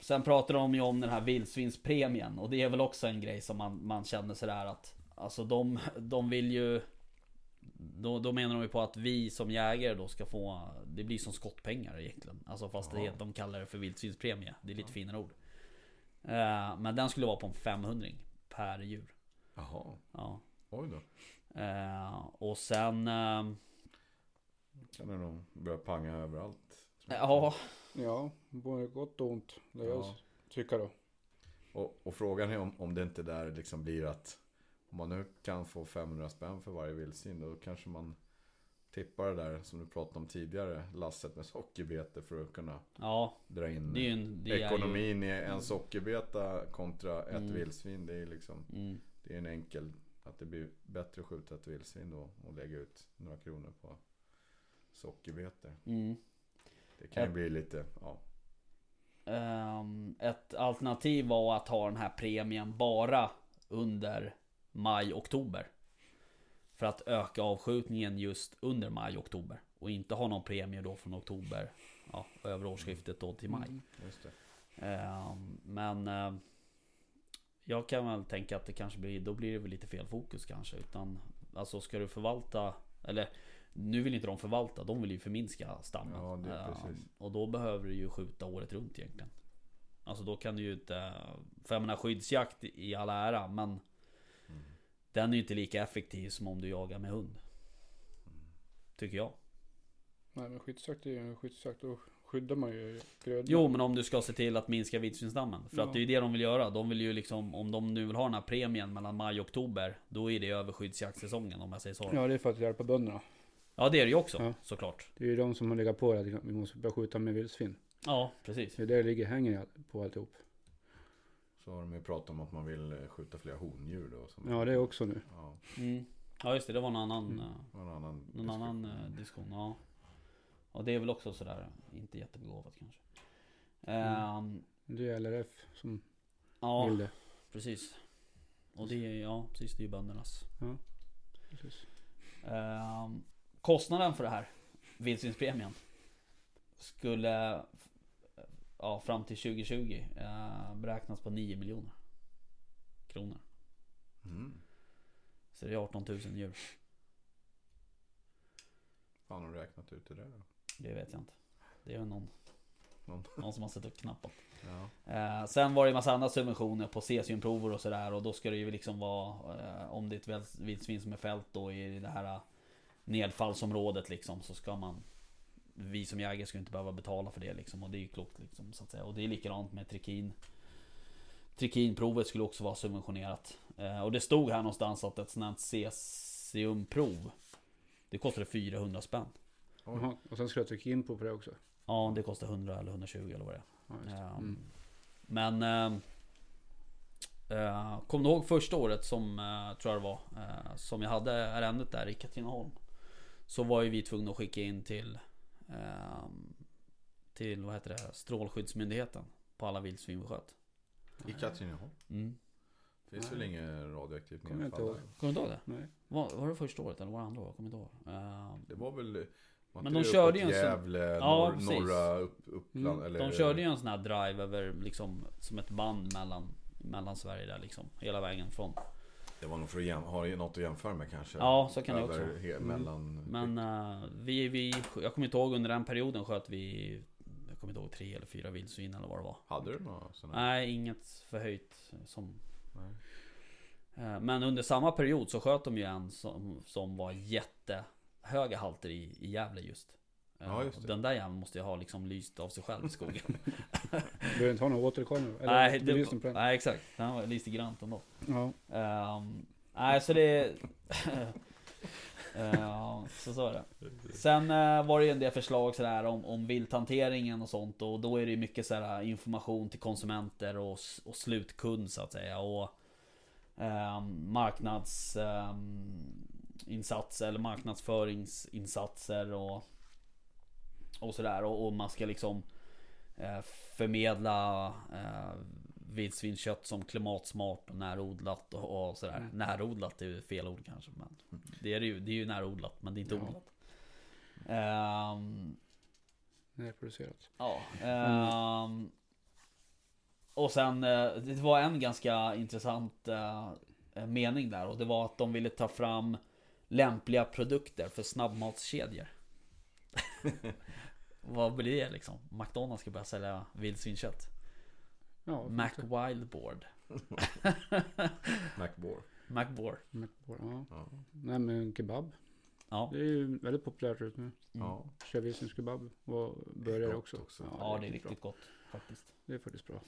Sen pratar de ju om den här vildsvinspremien. Och det är väl också en grej som man, man känner sådär att alltså de, de vill ju då, då menar de ju på att vi som jägare då ska få, det blir som skottpengar egentligen, alltså fast det, de kallar det för vildsvinspremie, det är lite ja. Finare ord uh, men den skulle vara på en femhundring per djur. Jaha. Ja. Oj då. Uh, och sen uh, kan det nog börja panga överallt. Ja. Ja, både gott och ont det ja. Jag tycker då. Och, och frågan är om, om det inte där liksom blir att om man nu kan få femhundra spänn för varje vildsvin, då kanske man tippar det där som du pratade om tidigare, lasset med sockerbete för att kunna ja, dra in det är en, det ekonomin är ju... i en sockerbeta kontra ett mm. vildsvin. Det är liksom mm. det är en enkel att det blir bättre att skjuta ett vildsvin då och lägga ut några kronor på sockerbete. Mm. Det kan ju ett... bli lite ja. Um, ett alternativ var att ha den här premien bara under maj-oktober för att öka avskjutningen just under maj-oktober och inte ha någon premie då från oktober ja, över årsskiftet då till maj. Just det. Eh, men eh, jag kan väl tänka att det kanske blir, då blir det väl lite fel fokus kanske, utan alltså ska du förvalta, eller nu vill inte de förvalta, de vill ju förminska stammen ja, det är precis. Eh, och då behöver du ju skjuta året runt egentligen, alltså då kan du ju inte, för jag menar skyddsjakt i alla ära, men den är ju inte lika effektiv som om du jagar med hund. Tycker jag. Nej, men skyddsjakt är ju skyddsjakt. Då skyddar man ju grödor. Jo, men om du ska se till att minska vildsvinsstammen. För ja. Att det är ju det de vill göra. De vill ju liksom, om de nu vill ha den här premien mellan maj och oktober, då är det över skyddsjaktsäsongen, om jag säger så. Ja, det är för att hjälpa bönderna. Ja, det är det ju också, ja. Såklart. Det är ju de som har legat på det. Vi måste börja skjuta med vildsvin. Ja, precis. Det är där ligger hänger på alltihop. Så har de ju pratat om att man vill skjuta fler hondjur då. Som ja, det är också nu. Ja, mm. ja just det, det var en annan, mm. var en annan, någon diskussion. annan eh, diskussion. Ja. Och det är väl också sådär, inte jättebegåvat kanske. Mm. Um, det är L R F som ja, vill det. Precis. Och det är, ja, precis, det är ju böndernas. Ja, precis. Um, kostnaden för det här, vildsvinspremien, skulle... Ja, fram till tjugo tjugo eh, beräknas på nio miljoner kronor. Mm. Så det är arton tusen djur. Fan, har du räknat ut det där då? Det vet jag inte. Det är ju någon, någon. någon som har sett upp knappen. Ja. Eh, sen var det en massa andra subventioner på cesiumprover och sådär. Och då ska det ju liksom vara, eh, om det är ett vildsvin som är fält då i det här nedfallsområdet liksom, så ska man, vi som jägare ska inte behöva betala för det liksom, och det är ju klokt liksom, så att säga. Och det är likadant med trikin. Trikinprovet skulle också vara subventionerat. Eh, och det stod här någonstans att ett sådant cesiumprov Det kostade fyrahundra spänn. Aha. Och sen skulle jag trycka in på det också. Ja, det kostade hundra eller hundratjugo eller vad det är. Ja, just det. Mm. Men äh, kom du ihåg första året som äh, tror jag det var äh, som jag hade ärendet där i Katrineholm, så var ju vi tvungna att skicka in till äh, till vad heter det, Strålskyddsmyndigheten på alla vildsvin vi sköt. I Katrineholm? Mm. Det finns väl ingen radioaktivt nedfall? Kommer du ihåg det? Nej. Var, var det första året eller var det andra året? Kommer du ihåg? Uh, det var väl... Var men de körde ju en Gävle, sån... Ja, norr, norra upp, Uppland, mm. eller... De körde ju en sån här drive över, liksom, som ett band mellan, mellan Sverige där, liksom. Hela vägen från... Det var nog för att jäm... ha något att jämföra med kanske. Ja, så kan det också. He- mellan... mm. Men uh, vi, vi... Jag kommer inte ihåg, under den perioden sköt vi... Jag kommer inte ihåg, tre eller fyra vildsvin eller vad det var. Hade du några sådana? Nej, inget förhöjt som... Nej. Men under samma period så sköt de ju en som, som var jättehöga halter i, i Gävle just. Ja, just den där jäveln måste ju ha liksom lyst av sig själv i skogen. Du behöver inte ha någon återkamera. Nej, det, nej, exakt. Den var lyst i grant ändå. Ja. Um, nej, så det... uh, så så är det. Sen uh, var det ju en del förslag så där, om, om vilthanteringen och sånt, och då är det ju mycket så här, information till konsumenter och, och slutkund så att säga, och uh, marknadsinsatser um, eller marknadsföringsinsatser och, och sådär, och, och man ska liksom uh, förmedla uh, vildsvinskött som klimatsmart och närodlat och, och sådär. Mm. Närodlat är ju fel ord kanske, men det är ju, det är ju närodlat, men det är inte ja. odlat. Um, Närproducerat. Ja. Um, mm. Och sen, det var en ganska intressant uh, mening där, och det var att de ville ta fram lämpliga produkter för snabbmatskedjor. Vad blir det liksom? McDonalds ska börja sälja vildsvinskött. Ja, Mac Wildboard. Macboard. Macboard. Macboard, ja. ja. Nej, men kebab. Ja. Det är ju väldigt populärt ut nu. Mm. Ja. Kör vilsens kebab och börjar också. också. Ja, ja, det är riktigt bra. Gott faktiskt. Det är faktiskt bra.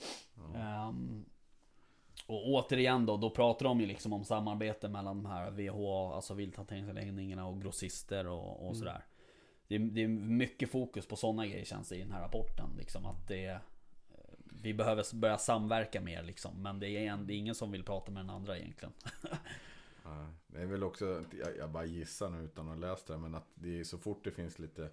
Ja. Um, och återigen då, då pratar de ju liksom om samarbete mellan de här V H A, alltså vilthanteringsanläggningarna, och grossister och, och mm. sådär. Det är, det är mycket fokus på sådana grejer känns det i den här rapporten. Liksom att det är... Vi behöver börja samverka mer liksom, men det är, en, det är ingen som vill prata med den andra egentligen. Ja, det är väl också, jag, jag bara gissar nu utan att läsa det, men att det är så fort det finns lite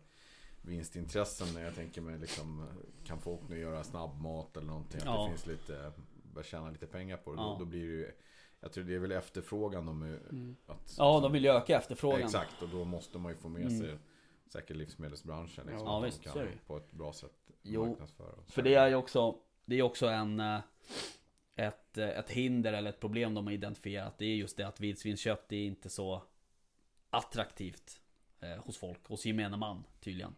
vinstintressen, när jag tänker mig liksom, kan folk nu göra snabbmat eller någonting, ja. Att det finns lite, börja tjäna lite pengar på det, ja. då, då blir det ju, jag tror det är väl efterfrågan de är, mm. att, ja, de vill ju öka efterfrågan. Exakt, och då måste man ju få med sig mm. säkert livsmedelsbranschen liksom, ja, visst, kan på ett bra sätt marknadsföra. Jo, för det är ju också det är också en ett, ett hinder eller ett problem de har identifierat. Det är just det att vildsvinskött är inte så attraktivt eh, hos folk, hos gemene man tydligen.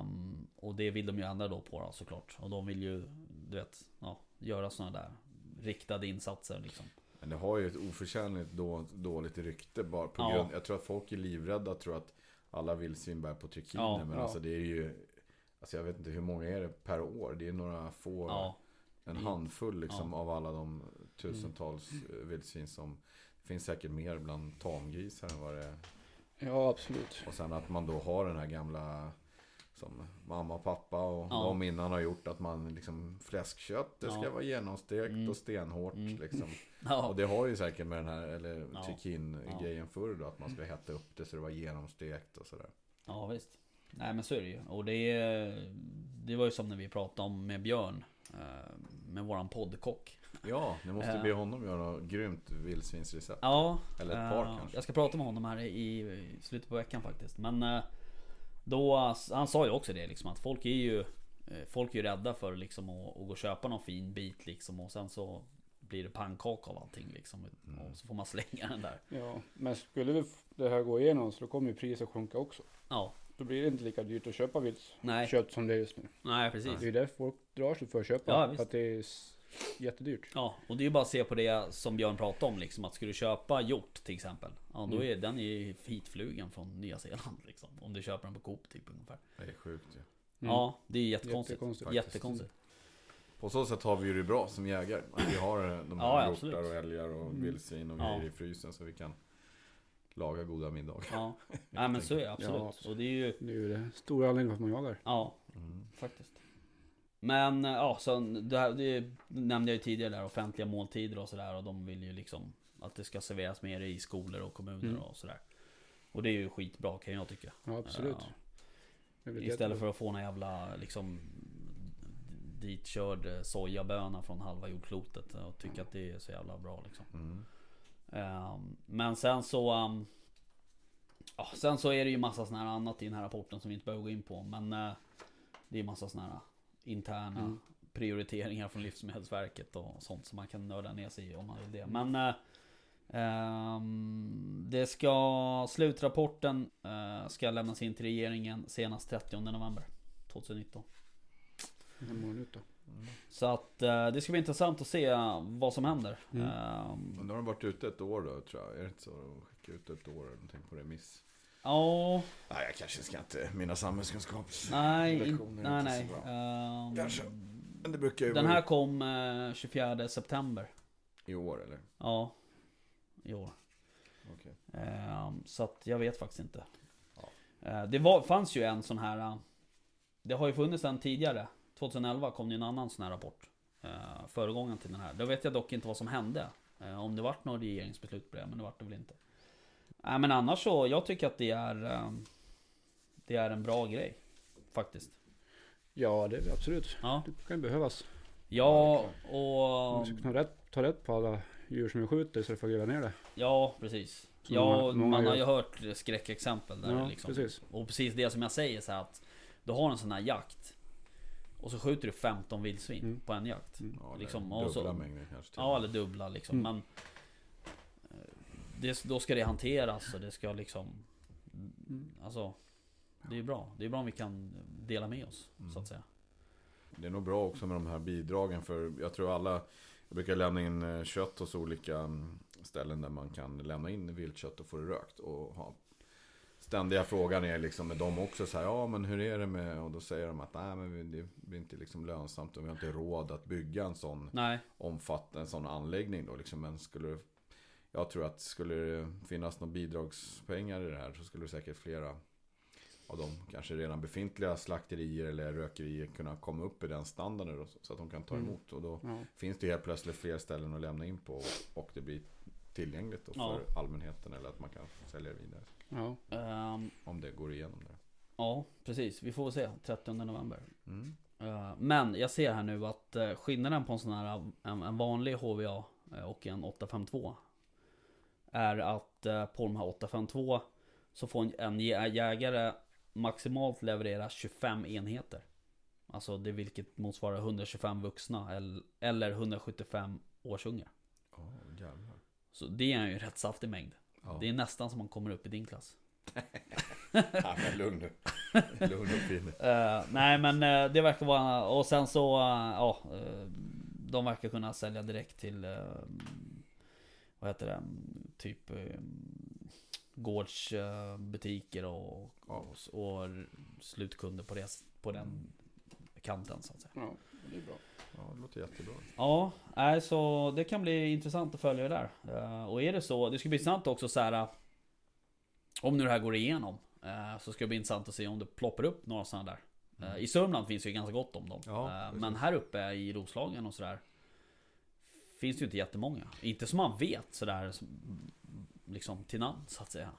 Um, och det vill de ju ändra då på då, såklart. Och de vill ju, du vet, ja, göra sådana där riktade insatser liksom. Men det har ju ett oförtjänligt då, dåligt rykte bara på grund, ja. jag tror att folk är livrädda, tror att alla vildsvin bär på trikiner, ja, men ja. alltså det är ju, alltså jag vet inte hur många är det per år. Det är några få, ja. en handfull liksom, ja. av alla de tusentals mm. vildsvin som... Det finns säkert mer bland tamgrisar än vad det är. Ja, absolut. Och sen att man då har den här gamla som mamma och pappa och ja. de innan har gjort att man liksom, fläskkött, det ska ja. vara genomstekt mm. och stenhårt mm. liksom. ja. Och det har ju säkert med den här, eller ja. tryckin-grejen ja. förr då, att man ska hetta upp det så det var genomstekt och sådär. Ja, visst. Nej, men så är det ju. Och det, det var ju som när vi pratade om med Björn, med våran poddkock. Ja, nu måste vi be honom göra något grymt vildsvinsrecept. Ja, eller ett par uh, kanske. Jag ska prata med honom här i slutet på veckan faktiskt. Men då, han sa ju också det liksom, att folk är ju, folk är ju rädda för liksom, att, att gå och köpa någon fin bit liksom, och sen så blir det pannkaka av allting liksom, och så får man slänga den där. Ja, men skulle det här gå igenom så kommer ju priset sjunka också. Ja. Då blir det inte lika dyrt att köpa viltkött som det är just nu. Nej, precis. Det är därför folk drar sig för att köpa, ja, för att det är jättedyrt. Ja, och det är ju bara att se på det som Björn pratade om liksom, att skulle du köpa hjort till exempel, ja, då är mm. den ju hitflugen från Nya Zeeland liksom, om du köper den på Coop typ ungefär. Det är sjukt ju. Ja. Mm. ja, det är jättekonstigt. Jättekonstigt. jättekonstigt. På så sätt har vi ju det bra som jägare. Vi har de här hjortar ja, och älgar och vildsvin och grejer ja. i frysen, så vi kan laga goda middagar. Ja, ja men så är det absolut. Ja, och det är ju det, är ju det. Stora anledningen för att man jagar. Ja, mm. faktiskt. Men ja, så det, här, det nämnde jag ju tidigare där, offentliga måltider och sådär, och de vill ju liksom att det ska serveras mer i skolor och kommuner mm. och sådär. Och det är ju skitbra kan jag tycka. Ja, absolut. Ja. Istället för att få en jävla liksom ditkörd sojaböna från halva jordklotet och tycka att det är så jävla bra liksom. Mm. Um, men sen så um, ja, sen så är det ju massa sån här annat i den här rapporten som vi inte behöver gå in på, men uh, det är ju massa sån här interna mm. prioriteringar från Livsmedelsverket och sånt som man kan nörda ner sig i om man vill det. Men uh, um, det ska slutrapporten uh, ska lämnas in till regeringen senast trettionde november tjugonitton. Mm. Så att eh, det ska bli intressant att se vad som händer. Mm. Um, Men då har de varit ute ett år då, tror jag. Är det inte så? De skickar ut ett år och tänker på remiss. Ja. Nej, jag kanske ska inte mina samhällskunskaps. Nej, lektioner nej, inte nej. Så bra. Um, kanske. Men det brukar ju den vara... här kom eh, tjugofjärde september. I år eller? Ja, i år. Okej. Okay. Um, så att jag vet faktiskt inte. Ja. Uh, det var, fanns ju en sån här... Uh, det har ju funnits en tidigare. tjugoelva kom det en annan sån här rapport eh, föregången till den här. Då vet jag dock inte vad som hände. Eh, om det vart något regeringsbeslut på det, men det vart det väl inte. Nej, äh, men annars så, jag tycker att det är eh, det är en bra grej, faktiskt. Ja, det är absolut. Ja. Det kan behövas. Ja, och... Man ska kunna rätt, ta rätt på alla djur som jag skjuter så du får gräva ner det. Ja, precis. Så ja, många, många man har ju hört skräckexempel där. Ja, liksom. Precis. Och precis det som jag säger så här, att du har en sån här jakt och så skjuter du femton vildsvin mm. på en jakt. Mm. Ja, liksom, dubbla så, mängder kanske. Ja, eller dubbla liksom. Mm. Men det, då ska det hanteras och det ska liksom... Alltså, det är bra. Det är bra om vi kan dela med oss, mm. så att säga. Det är nog bra också med de här bidragen, för jag tror alla... Jag brukar lämna in kött hos olika ställen där man kan lämna in viltkött och få det rökt och ha... Ständiga frågan är liksom med dem också så här, ja men hur är det med, och då säger de att nej men det blir inte liksom lönsamt och vi har inte råd att bygga en sån omfattande en sån anläggning då liksom, men skulle jag tror att skulle det finnas några bidragspengar i det här så skulle säkert flera av de kanske redan befintliga slakterier eller rökerier kunna komma upp i den standarden då, så att de kan ta emot, och då ja. Finns det helt plötsligt fler ställen att lämna in på och det blir tillgängligt då för ja. Allmänheten eller att man kan sälja det vidare. Ja. Um, om det går igenom det. Ja, precis. Vi får se trettionde november. Mm. Uh, men jag ser här nu att uh, skillnaden på en sån här en, en vanlig H V A uh, och en åtta femtiotvå är att uh, på de här åtta femtiotvå så får en, en jägare maximalt leverera tjugofem enheter. Alltså det vilket motsvarar hundratjugofem vuxna eller, eller hundrasjuttiofem årsungar. Oh, jävlar. Så det är ju rätt saftig mängd. Ja. Det är nästan som man kommer upp i din klass. Ja, men lugn nu. Lugn och fin. Uh, nej, men uh, det verkar vara... Och sen så... Ja, uh, uh, de verkar kunna sälja direkt till... Uh, vad heter det? Typ uh, gårdsbutiker uh, och, ja. och, och slutkunder på, det, på den kanten, så att säga. Ja, det är bra. Ja, det låter jättebra. Ja, alltså, det kan bli intressant att följa det där. Uh, och är det så, det ska bli intressant också så här, om nu det här går igenom uh, så ska det bli intressant att se om det ploppar upp några sådana där. Uh, I Sörmland finns det ju ganska gott om dem. Ja, uh, men här uppe i Roslagen och sådär finns det ju inte jättemånga. Inte som man vet sådär liksom till namn, så att säga.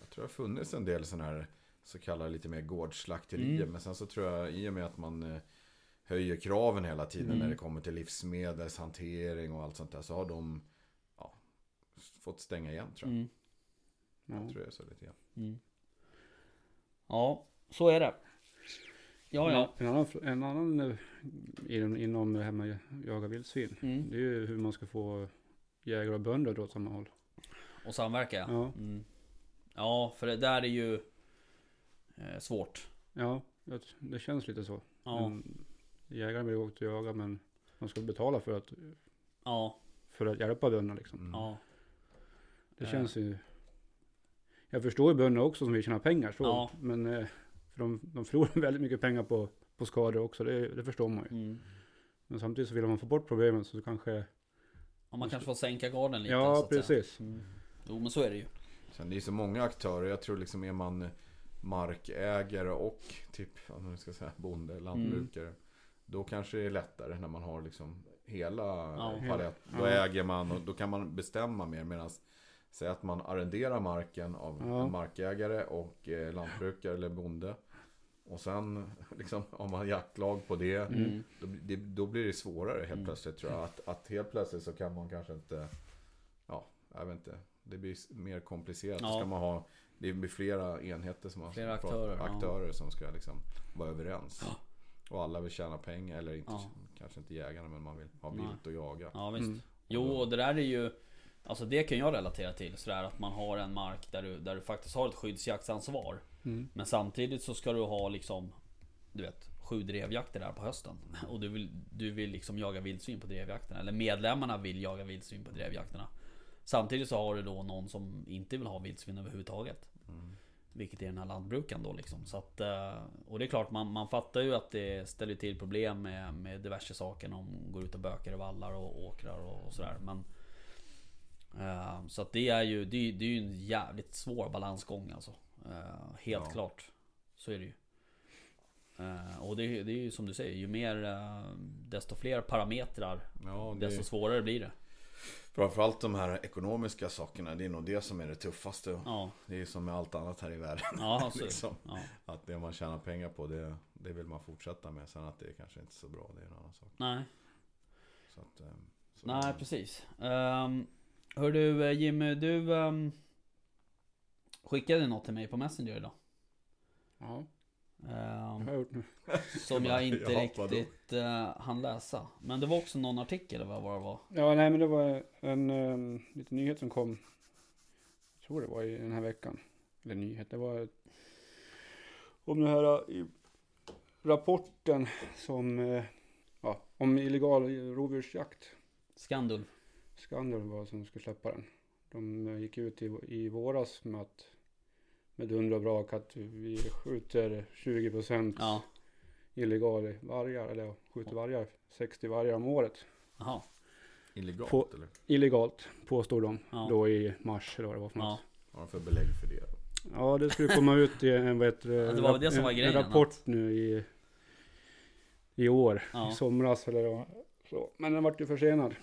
Jag tror det har funnits en del sådana här så kallade lite mer gårdsslakterier. Mm. Men sen så tror jag i och med att man höjer kraven hela tiden mm. när det kommer till livsmedelshantering och allt sånt där, så har de ja, fått stänga igen, tror jag. Mm. Ja. Jag tror det är så lite grann. Mm. Ja, så är det. Ja, ja. En annan, en annan inom, inom det här med jaga vildsvin, mm. det är ju hur man ska få jägare och bönder då åt samma håll. Och samverka, ja. Ja. Mm. Ja, för det där är ju eh, svårt. Ja, det känns lite så. Ja. Men, jägarna vill gå och jaga, men man ska betala för att ja. för att hjälpa bönderna liksom. Mm. Ja. Det känns ju... Jag förstår ju bönderna också som vill tjäna pengar så, ja. men för de, de förlorar väldigt mycket pengar på, på skador också, det, det förstår man ju. Mm. Men samtidigt så vill man få bort problemen, så kanske... Ja, man kanske får sänka garden lite. Ja, så att precis. Säga. Mm. Jo, men så är det ju. Sen det är så många aktörer. Jag tror liksom är man markägare och typ om man ska säga bonde, lantbrukare, mm. då kanske det är lättare när man har liksom hela ja, palett. Då ja. äger man och då kan man bestämma mer, medan säg att man arrenderar marken av ja. markägare och eh, lantbrukare eller bonde. Och sen liksom, om man har jaktlag på det, mm. då, det då blir det svårare helt mm. plötsligt tror jag. Att, att helt plötsligt så kan man kanske inte, ja, jag vet inte. Det blir mer komplicerat. Ja. Ska man ha, det blir flera enheter som man flera ska aktörer, prata, aktörer ja. som ska liksom vara överens. Ja. Och alla vill tjäna pengar, eller inte, ja. kanske inte jägarna, men man vill ha vilt och jaga. Ja, visst. Mm. Jo, och det där är ju, alltså det kan jag relatera till, så där att man har en mark där du, där du faktiskt har ett skyddsjaktsansvar. Mm. Men samtidigt så ska du ha liksom, du vet, sju drevjakter där på hösten. Och du vill, du vill liksom jaga vildsvin på drevjakterna. Eller medlemmarna vill jaga vildsvin på drevjakterna. Samtidigt så har du då någon som inte vill ha vildsvin överhuvudtaget. Mm. Vilket är den här lantbrukaren då liksom. Så att, och det är klart, man, man fattar ju att det ställer till problem med, med diverse saker. De går ut och bökar och vallar och åkrar och, och sådär. Men Uh, så att det är ju det, det är ju en jävligt svår balansgång alltså. Uh, helt ja. klart. Så är det ju. Uh, och det, det är ju som du säger, ju mer uh, desto fler parametrar, ja, det... desto svårare blir det. Framförallt de här ekonomiska sakerna, det är nog det som är det tuffaste. Ja. Det är ju som med allt annat här i världen. Ja, liksom. ja. Att det man tjänar pengar på, det, det vill man fortsätta med. Sen att det är kanske inte är så bra, det är en annan sak. Nej. Så att, um, så Nej, man... precis. Um, Hör du Jimmy, du um, skickade något till mig på Messenger idag. Ja. Um, jag gjort nu. Som jag inte jag riktigt uh, hann läsa. Men det var också någon artikel eller vad det var? Ja, nej men det var en um, liten nyhet som kom. Jag tror det var i den här veckan. Eller nyhet, det var ett, om den här uh, rapporten som uh, ja, om illegal rovdjursjakt. Skandal. Skandal var som skulle släppa den. De gick ut i, i våras med att med dunder och brak att vi skjuter tjugo procent ja. illegal vargar, eller skjuter vargar, sextio vargar om året. Aha. Illegalt på, eller? Illegalt påstår de ja. då i mars eller vad det var för något. Vad har de för belägg för det? Ja, det skulle komma ut i en, vad heter, ja, det var det som var grejen, en rapport att... nu i i år, ja. i somras eller så. Men den vart ju försenad.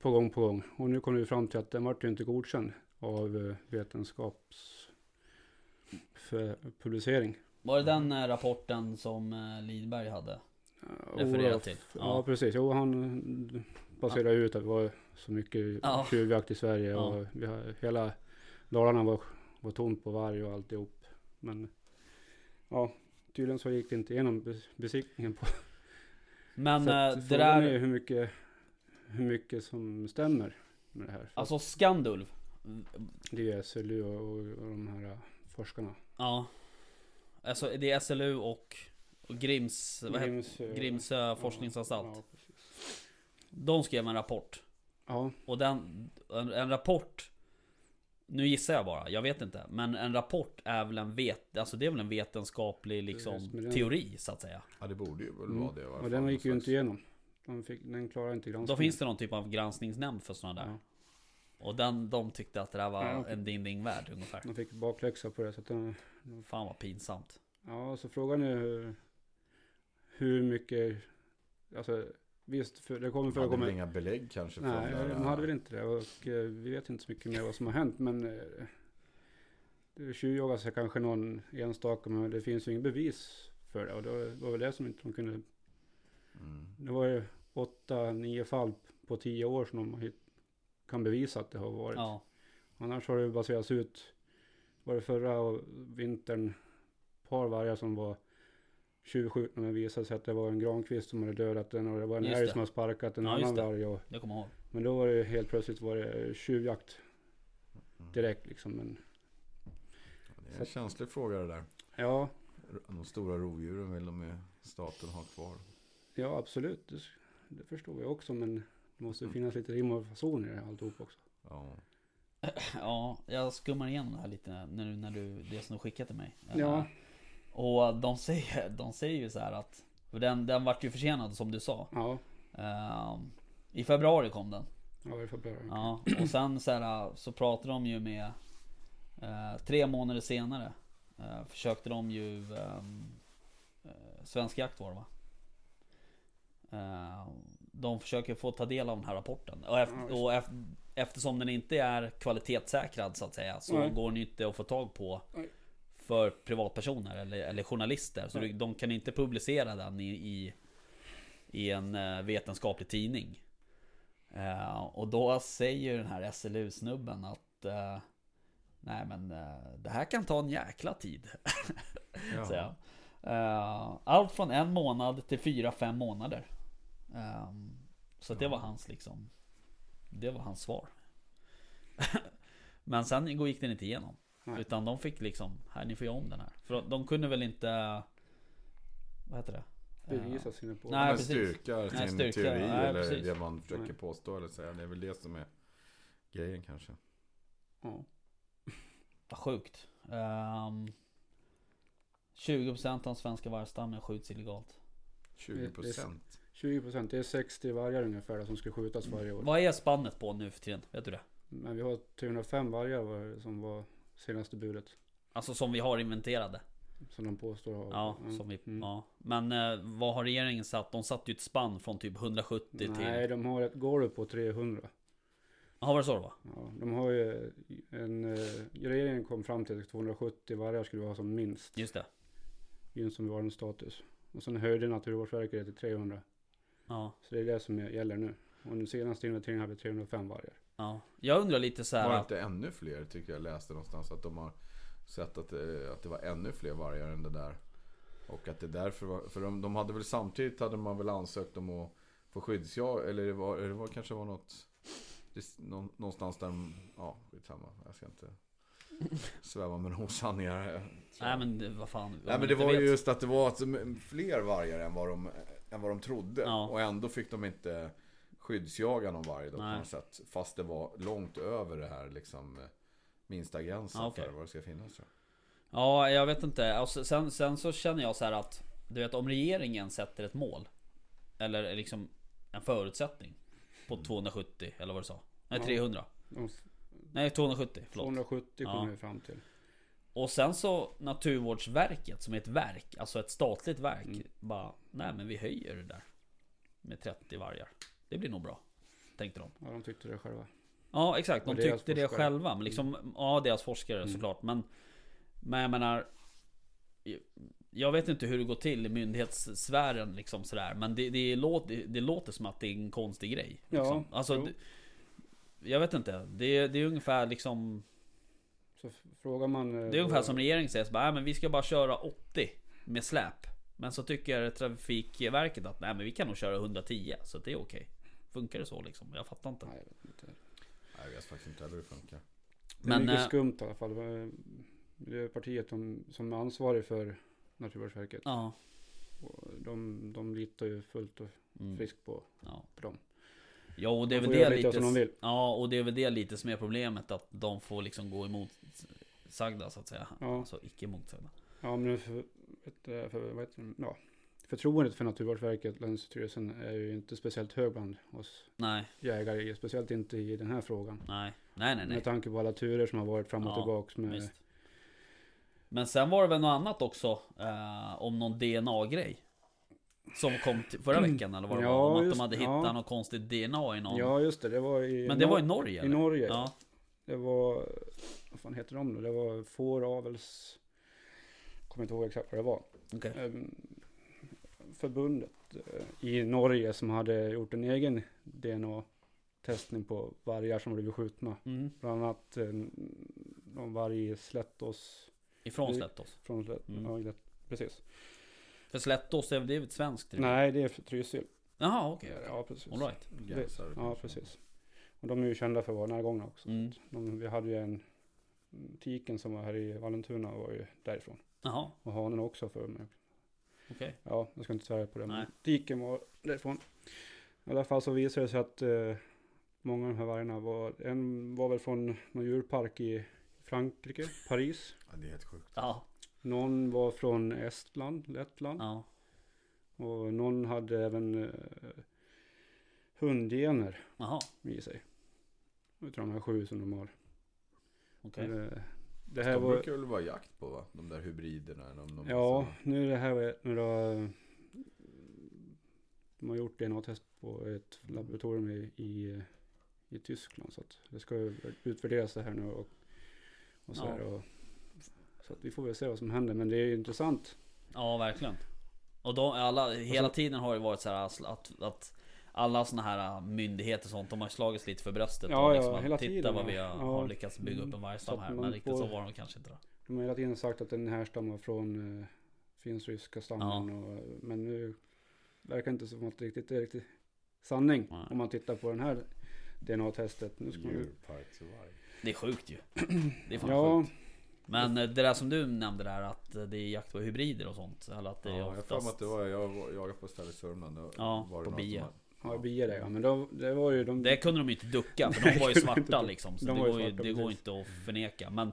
På gång på gång. Och nu kommer vi fram till att den var ju inte godkänd av vetenskapspublicering. Var det den rapporten som Lidberg hade refererat till? Ja, ja precis. Jo, han baserade ja. ut att det var så mycket ja. tjuvjakt i Sverige. Ja. Och vi har, hela Dalarna var, var tomt på varg och alltihop. Men ja, tydligen så gick det inte igenom besiktningen på. Men att, det där... är hur mycket... hur mycket som stämmer med det här. Alltså Skandulv. Det är S L U och, och, och de här forskarna. Ja. Alltså det är S L U och, och Grims, Grimsö, Grimsö forskningsanstalt. Ja, ja, de skrev en rapport. Ja. Och den, en, en rapport, nu gissar jag bara, jag vet inte. Men en rapport är väl en, vet, alltså det är väl en vetenskaplig liksom, det, teori så att säga. Ja, det borde ju väl mm. vara det. Och den gick ju inte igenom. De fick, den klarar inte granskning. Då finns det någon typ av granskningsnämnd för sådana där. Ja. Och den, de tyckte att det där var ja, en ding-ding-värld ungefär. De fick bakläxa på det. Så att de, de... Fan vad pinsamt. Ja, så frågan är hur, hur mycket... Alltså, visst, för, det kommer de för att komma... inga belägg kanske? Nej, från de hade väl inte det. Och eh, vi vet inte så mycket mer vad som har hänt. Men eh, det är tjuvjagar så kanske någon enstaka, men det finns ju inget bevis för det. Och då, det var väl det som inte de kunde... Mm. Det var ju åtta, nio fall på tio år som de kan bevisa att det har varit. Ja. Annars har det baserats ut, var det förra vintern par vargar som var tjuvskjutna, men visade sig att det var en grankvist som hade dödat den och det var en älg som hade sparkat en ja, annan varg. Och, jag kommer ihåg. Men då var det helt plötsligt var det tjuvjakt direkt liksom. Men, ja, det är en känslig fråga det där. Ja. De stora rovdjuren vill de staten ha kvar. Ja, absolut. Det, det förstår jag också, men det måste mm. finnas lite rim och fason i alltihop också. Ja. Ja, jag skummar igen det här lite när du, när du det som du skickade till mig. Ja. Och de säger, de säger ju så här att den, den vart ju försenad som du sa. Ja. Uh, I februari kom den. Ja, i februari. Ja, och sen så här, så pratar de ju med Eh, tre månader senare eh, försökte de ju eh, Svensk jakt var det, va? Eh, de försöker få ta del av den här rapporten. Och, efter, och efter, eftersom den inte är kvalitetssäkrad så att säga, så Nej. går den inte att få tag på Nej. för privatpersoner eller, eller journalister. Så Nej. de kan inte publicera den i, i, i en vetenskaplig tidning. Eh, och då säger den här S L U-snubben att eh, nej men eh, det här kan ta en jäkla tid. Ja. Så, ja. Eh, allt från en månad till fyra, fem månader. Eh, så ja. det var hans liksom, det var hans svar. Men sen gick den inte igenom. Nej. Utan de fick liksom, här, ni får göra om den här. För de kunde väl inte, vad heter det? Bevisa sina på. Nej, styrka sin Nej, teori Nej, eller precis. det man försöker Nej. påstå eller säga. Det är väl det som är grejen kanske. Ja. Vad sjukt. Um, tjugo procent av svenska vargstammen skjuts illegalt. tjugo procent? tjugo procent, det är sextio vargar ungefär som ska skjutas varje år. Vad är spannet på nu för tiden? Vet du det? Men vi har trehundrafem vargar som var senaste budet. Alltså som vi har inventerade. Som de påstår har. Ja, mm. som vi, mm. ja. Men eh, vad har regeringen satt? De satt ju ett spann från typ hundrasjuttio Nej, till... Nej, de har ett golv på trehundra. Jaha, var det så va? Ja, de har ju en... Eh, regeringen kom fram till tvåhundrasjuttio vargar skulle vara som minst. Just det. Gynnsam bevarandestatus. Och sen höjde Naturvårdsverket till trehundra. Ja. Så det är det som gäller nu. Och den senaste inventeringen hade vi trehundrafem vargar. Ja, jag undrar lite så här... Var det inte ännu fler tycker jag läste någonstans att de har... sett att det, att det var ännu fler vargar än det där. Och att det därför var, för de, de hade väl samtidigt hade man väl ansökt om att få skyddsjakt eller det var det var kanske var något någonstans där ja, skitsamma. Jag ska inte sväva med någon sanning här. Nej men vad fan. Nej men det var ju just att det var alltså fler vargar än vad de än vad de trodde ja. Och ändå fick de inte skyddsjaga någon varg då på något sätt fast det var långt över det här liksom minsta gränsen okay. för vad det ska finnas så. Ja, jag vet inte. Alltså, sen, sen så känner jag så här att du vet om regeringen sätter ett mål eller liksom en förutsättning på tvåhundrasjuttio eller vad du sa. Nej, ja. trehundra. De... Nej, tvåhundrasjuttio. Förlåt. tvåhundrasjuttio kommer ja. vi fram till. Och sen så Naturvårdsverket som är ett verk, alltså ett statligt verk mm. bara, nej men vi höjer det där med trettio vargar. Det blir nog bra, tänkte de. Ja, de tyckte det själva. Ja, exakt. De tyckte det själva. Men liksom, ja, deras forskare mm. såklart. Men, men jag menar, jag vet inte hur det går till i myndighetssfären liksom sådär. Men det, det, låter, det låter som att det är en konstig grej. Liksom. Ja, alltså, det, jag vet inte. Det, det är ungefär liksom... Så frågar man, det är ungefär då, som regeringen säger. Så bara, nej, men vi ska bara köra åttio med släp. Men så tycker Trafikverket att nej, men vi kan nog köra hundratio. Så det är okej. Funkar det så liksom? Jag fattar inte. Nej, jag vet inte. Jag vet faktiskt inte hur det funkar. Men, det är mycket skumt i alla fall. Det är partiet de, som är ansvarig för Naturvårdsverket. Ja. De, de litar ju fullt och friskt på, ja. på dem. Ja, och det är de väl det lite som de vill. Ja, och det är väl det lite som är problemet att de får liksom gå emot sagda så att säga. Ja. Alltså icke motsagda. Ja, men för, för, för, ja. förtroendet för Naturvårdsverket, Länsstyrelsen är ju inte speciellt hög bland oss nej. jägare, speciellt inte i den här frågan. Nej, nej, nej. nej. Med tanke på alla turer som har varit fram och ja, tillbaka. Med... Visst. Men sen var det väl något annat också eh, om någon D N A-grej som kom t- förra veckan eller vad det ja, var, om just, att de hade hittat ja. något konstigt D N A i någon. Ja, just det. Det var i Men det Nor- var i Norge? Eller? I Norge, ja. Det var, vad fan heter de då? Det var fåravels, kommer inte ihåg exakt vad det var. Okej. Okay. Um, förbundet i Norge som hade gjort en egen D N A-testning på vargar som blev skjutna. Mm. Bland annat någon varg i Slättås. Ifrån Slättås? Från Slättås, mm. ja, precis. För Slättås är det ju ett svenskt? Trivård. Nej, det är för Trysil. Jaha, okej. Okay. Ja, precis. All right. det, ja, precis. Och de är ju kända för vår närgångna också. Mm. De, vi hade ju en tiken som var här i Vallentuna var ju därifrån. Jaha. Och hanen också för mig. Okay. Ja, jag ska inte svära på det. Nej. Tiken var därifrån. I alla fall så visade det sig att eh, många av de här vargarna var, en var väl från någon djurpark i Frankrike, Paris. Ja, det är helt sjukt. Ja. Någon var från Estland, Lettland. Ja. Och någon hade även eh, hundgener i sig. Utav de här sju som de har. Okej. Okay. Det här de var... brukar väl vara jakt på, va? De där hybriderna. De, de ja, så... nu är det här... Nu då, de har gjort D N A-test på ett laboratorium i, i, i Tyskland. Så att det ska utvärderas det här nu och, och så, ja. här, och, så att vi får väl se vad som händer. Men det är ju intressant. Ja, verkligen. Och de, alla, hela tiden har det varit så här att, att alla såna här myndigheter och sånt, de har slagits lite för bröstet. Ja, och liksom, ja, hela titta tiden, vad vi har, ja, har lyckats bygga upp en vargstam här. Men riktigt på, så var de kanske inte då. De har hela tiden sagt att den här stammar från eh, finsk-ryska stammen. Ja. Och, men nu verkar inte som att det riktigt är riktigt sanning. Nej. Om man tittar på den här D N A-testet. Nu ska man... Det är sjukt ju. Det är fan ja. sjukt. Men det där som du nämnde där, att det är jakt på hybrider och sånt, eller att det är ja, oftast... jag tror att det var jag jagade på stället i Sörmland och ja, var det på bia. Ja, bia där, ja, men då, det var ju de... Det kunde de ju inte ducka, för de var ju svarta liksom, så de det, var ju svarta, går, ju, det går inte att förneka. Men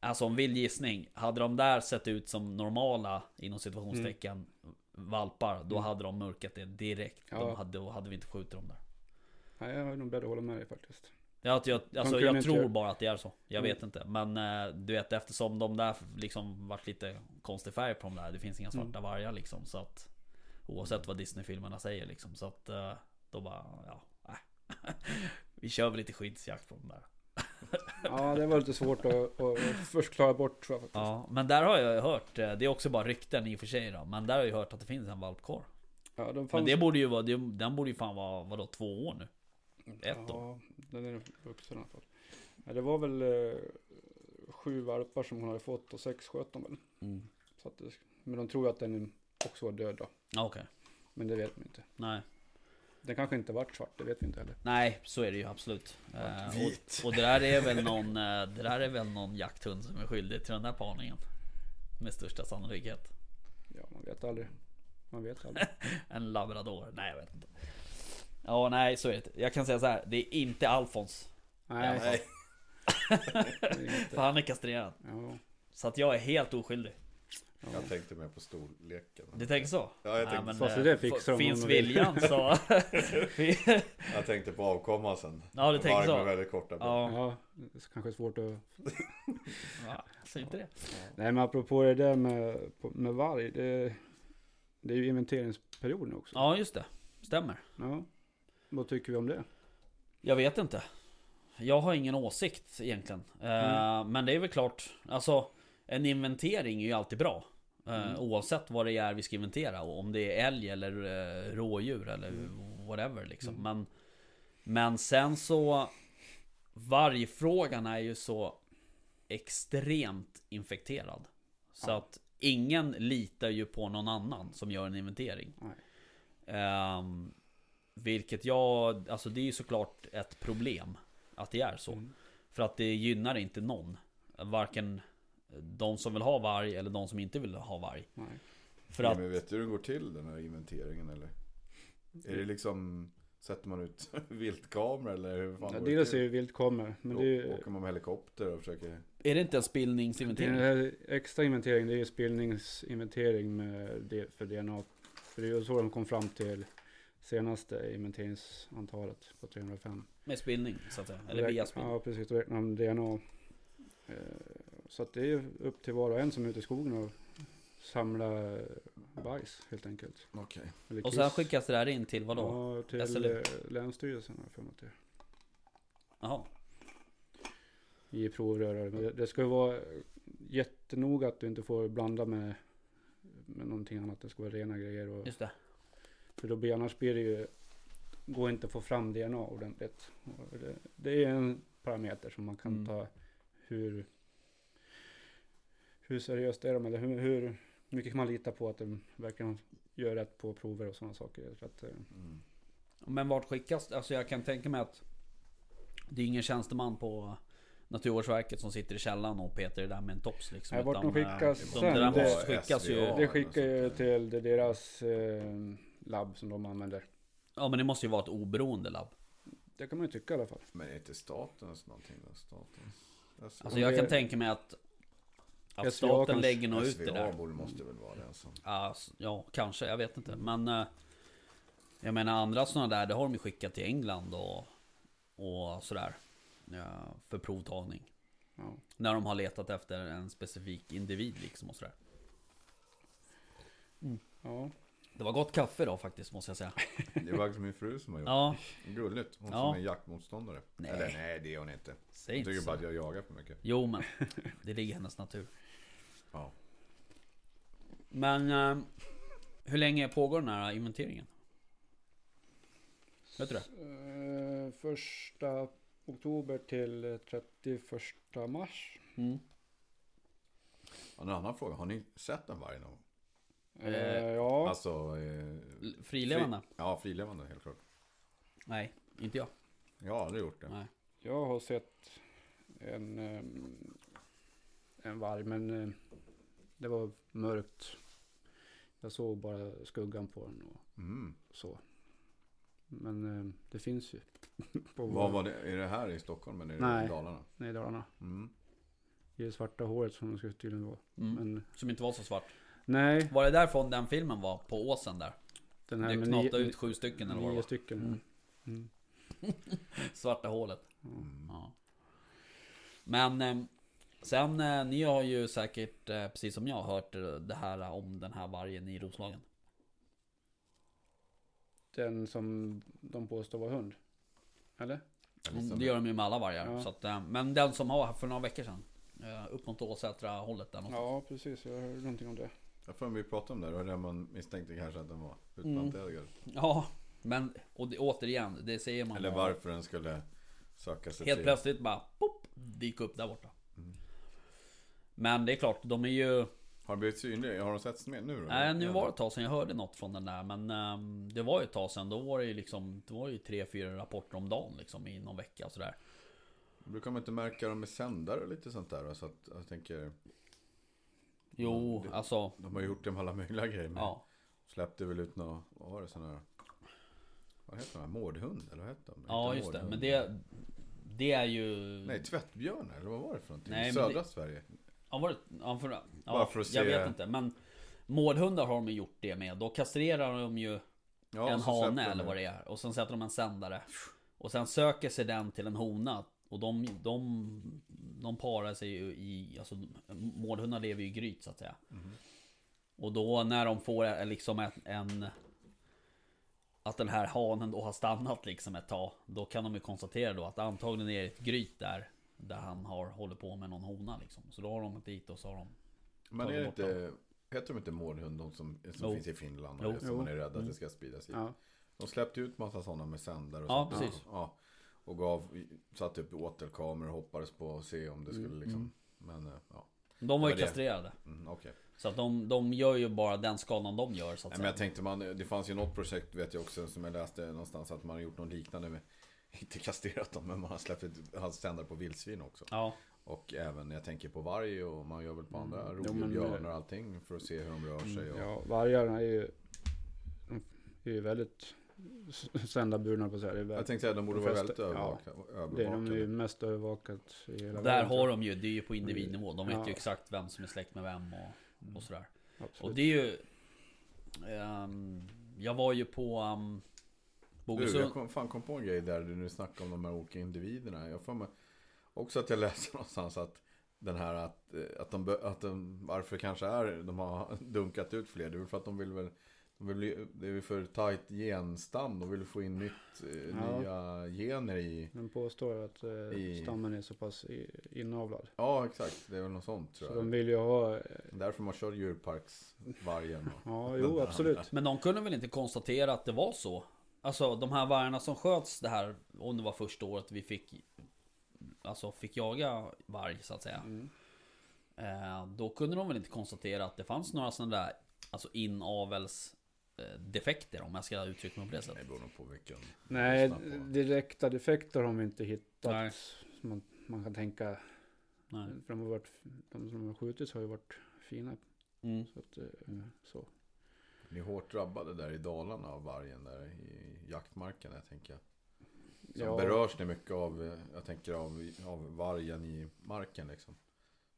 alltså en vild gissning, hade de där sett ut som normala inom situationstecken mm. valpar, då hade de mörkat det direkt. Ja. De hade, då hade vi inte skjutit dem där. Nej, ja, de började hålla med dig faktiskt. Ja, jag alltså, jag tror bara att det är så. Jag mm. vet inte. Men eh, du vet, eftersom de där liksom varit lite konstig färg på de där. Det finns inga svarta mm. vargar liksom, så att oavsett vad Disney-filmerna säger liksom, så att eh, då bara ja, äh. vi kör väl lite skyddsjakt på de där. Ja, det var lite svårt att, att först klara bort, tror jag, faktiskt. Ja, men där har jag hört, det är också bara rykten i och för sig då, men där har jag hört att det finns en valpkår. Ja, de fanns... Men det borde ju vara, den borde ju fan vara vadå, två år nu. Ett ja, då. Den är vuxen i alla fall. Ja, det var väl eh, sju valpar som hon hade fått och sex sköt de väl. Mm. Så att det, men de tror att den också var död då. Okej. Okay. Men det vet man inte. Nej. Den kanske inte varit svart, det vet vi inte heller. Nej, så är det ju absolut. Eh, och, och det där är väl någon eh, det där är väl någon jakthund som är skyldig till den där parningen. Med största sannolikhet. Ja, man vet aldrig. Man vet aldrig. En labrador. Nej, jag vet inte. Ja, oh, nej, så är det. Jag kan säga så här, det är inte Alfons. Nej. nej. För han är kastrerad. Ja. Så att jag är helt oskyldig. Jag tänkte mer på storleken. Du tänker så? Ja, jag tänkte ja, men, det f- finns viljan så. Jag tänkte på avkomma sen. Ja, du tänker så. Med väldigt korta ja. ja, det är kanske svårt att... ja, så inte det. Ja. Nej, men apropå det där med, med varg, det, det är ju inventeringsperioden också. Ja, just det. Stämmer. Ja. Vad tycker vi om det? Jag vet inte. Jag har ingen åsikt egentligen. Mm. Men det är väl klart. Alltså, en inventering är ju alltid bra. Mm. Oavsett vad det är vi ska inventera. Om det är älg eller rådjur eller mm. whatever. Liksom. Mm. Men, men sen så... Vargfrågan är ju så extremt infekterad. Så ja. att ingen litar ju på någon annan som gör en inventering. Nej. Um, vilket jag alltså det är ju såklart ett problem att det är så mm. för att det gynnar inte någon, varken de som vill ha varg eller de som inte vill ha varg. Nej. För Nej, att... men vet du hur det går till den här inventeringen, eller är det liksom sätter man ut viltkameror eller hur fan ja, det är ju viltkameror, men det är... åker man med helikopter och försöker. Är det inte en spillningsinventering? Den här extra inventeringen, det är ju spillningsinventering med det för D N A. För det är ju så de kom fram till senaste inventeringsantalet på tre hundra fem. Med spillning, så att säga. Eller via spillning. Ja, precis. Då räknar de D N A. Så att det är ju upp till var och en som är ute i skogen och samlar bajs, helt enkelt. Okej. Okay. Och sen skickas det där in till vad då? Ja, till S L U. Länsstyrelsen har jag för mig till. Jaha. I provrörare. Men det ska ju vara jättenoga att du inte får blanda med... med någonting annat, det ska vara rena grejer och, just det. För då blir, annars blir det ju går inte att få fram D N A ordentligt. Det, det är en parameter som man kan mm. ta hur hur seriöst är de, eller hur, hur mycket kan man lita på att de verkligen gör rätt på prover och sådana saker. Så att, mm. Men vart skickas, alltså jag kan tänka mig att det är ingen tjänsteman på Naturvårdsverket som sitter i källan och petar det där med en tops liksom. Ja, vart de skickas de, sen, de det, skickas S V A, ju, det skickar ju till deras eh, labb som de använder. Ja, men det måste ju vara ett oberoende labb. Det kan man ju tycka i alla fall. Men är inte statens någonting då? Statens. Alltså, alltså jag kan är... tänka mig att, att staten kanske, lägger något ut det där. S V A måste väl vara det alltså. Alltså, ja, kanske, jag vet inte. Men eh, jag menar andra sådana där, det har de ju skickat till England och, och sådär. Ja, för provtagning. Ja. När de har letat efter en specifik individ liksom och sådär. Mm. Ja. Det var gott kaffe då faktiskt, måste jag säga. Det var som min fru som har gjort. Ja. Gulligt. Hon ja. Som är jaktmotståndare. Nej. Eller nej, det är hon inte. Säg hon tycker inte bara att jag jagar för mycket. Jo, men det ligger i hennes natur. Ja. Men um, hur länge pågår den här inventeringen? Vet du det? Första oktober till trettioförsta mars. Mm. En annan fråga. Har ni sett en varg någon? Eh, ja. Alltså eh, frilevande. Fri, ja, frilevande helt klart. Nej, inte jag. Jag har aldrig gjort det. Nej. Jag har sett en en varg, men det var mörkt. Jag såg bara skuggan på den och mm. så. Men det finns ju. På vad var det? Är det här i Stockholm eller är det nej, i Dalarna? Nej, i Dalarna. Mm. Det är det svarta håret som det skulle tydligen vara. Mm. Men som inte var så svart. Nej. Var det därifrån den filmen var på åsen där? Den här det knatade ut sju stycken eller vad det var? Stycken. Mm. Mm. Svarta hålet. Mm. Ja. Men sen, ni har ju säkert, precis som jag, hört det här om den här vargen i Roslagen. Den som de påstår var hund, eller? Mm, det gör de ju med alla vargar. Ja. Så att, men den som har för några veckor sedan, upp mot Åsätra hållet där någonstans. Ja, precis. Jag hörde någonting om det. Jag får vi pratade om det och det man misstänkte kanske att den var utplanterad. Mm. Ja, men och det, återigen, det säger man. Eller bara, varför den skulle söka sig helt till. Plötsligt bara, pop, dyk upp där borta. Mm. Men det är klart, de är ju... Har det blivit synliga? Har de setts med nu då? Nej, nu var det ett tag sedan jag hörde något från den där. Men um, det var ju ett tag sedan. Då var det ju liksom, det var ju tre, fyra rapporter om dagen liksom, i någon vecka och sådär. Brukar man inte märka dem med sändare och lite sånt där? Så att jag tänker... Jo, det, alltså... De har gjort dem alla möjliga grejer. Men ja. Släppte väl ut några... Vad var det sån här... Vad heter de här? Mårdhund? Eller vad heter de? Ja, just det. Men det, det är ju... Nej, tvättbjörn. Eller vad var det för någonting? Nej, södra det... Sverige. Ja, var det, ja, för, ja, bara för att jag se. Vet inte, men mårdhundar har de gjort det med. Då kastrerar de ju ja, en hane eller vad det är. Och sen sätter de en sändare. Och sen söker sig den till en hona. Och de, de, de parar sig ju i, alltså mårdhundar lever ju i gryt så att säga. Mm. Och då när de får liksom en, en att den här hanen då har stannat liksom ett tag, då kan de ju konstatera då att antagligen är det ett gryt där. Där han har håller på med någon hona liksom. Så då har de dit och så har de. Men är det inte, heter de inte mårdhund som, som finns i Finland och som man är rädd att mm. det ska spridas hit. Ja. De släppte ut massa sådana med sändare och ja, sånt. Ja. Och gav, satt upp åtelkameror och hoppades på att se om det skulle mm. liksom. Men ja. De var ju kastrerade. Mm, okay. Så att de, de gör ju bara den skadan de gör så att nej, men jag tänkte man, det fanns ju något projekt vet jag också som jag läste någonstans att man har gjort något liknande med. Inte kastrerat dem, men man har släppt hans ständer på vildsvin också. Ja. Och även, jag tänker på varg och man gör väl på andra mm. rovdjur och allting för att se hur de rör sig. Och... Ja, vargarna är ju, är ju väldigt sändaburna på sig. Väldigt... Jag tänkte säga att de borde de vara väldigt övervakade. Ja, det är de ju mest övervakat i hela där världen. Har de ju, det är ju på individnivå. De vet ja. Ju exakt vem som är släkt med vem och, och sådär. Absolut. Och det är ju... Um, jag var ju på... Um, Du, jag kom, fan kom på en grej där du nu snackar om de här olika individerna. Jag får med, också att jag läser någonstans att den här att, att, de, att de varför kanske är de har dunkat ut fler. Det är väl för att de vill väl de vill, det är för tajt genstam. De vill få in nytt, ja. Nya gener i. De påstår att i, stammen är så pass inavlad. Ja, exakt. Det är väl något sånt tror så jag. De vill ju ha... Därför man kör djurparksvargen. Ja, jo, absolut. Här. Men de kunde väl inte konstatera att det var så? Alltså de här vargarna som sköts det här, om det var första året vi fick alltså fick jaga varg så att säga. Mm. Eh, då kunde de väl inte konstatera att det fanns några sådana där alltså inavels eh, defekter om jag ska uttrycka mig på det sättet. Nej, på vilken, nej på. Direkta defekter har vi inte hittat. Nej. Man, man kan tänka nej. För de har varit de som har skjutits har ju varit fina. Mm. Så att så ni är hårt drabbade där i Dalarna av vargen där i jaktmarken jag tänker. Så ja. Berörs ni mycket av jag tänker av, av vargen i marken liksom.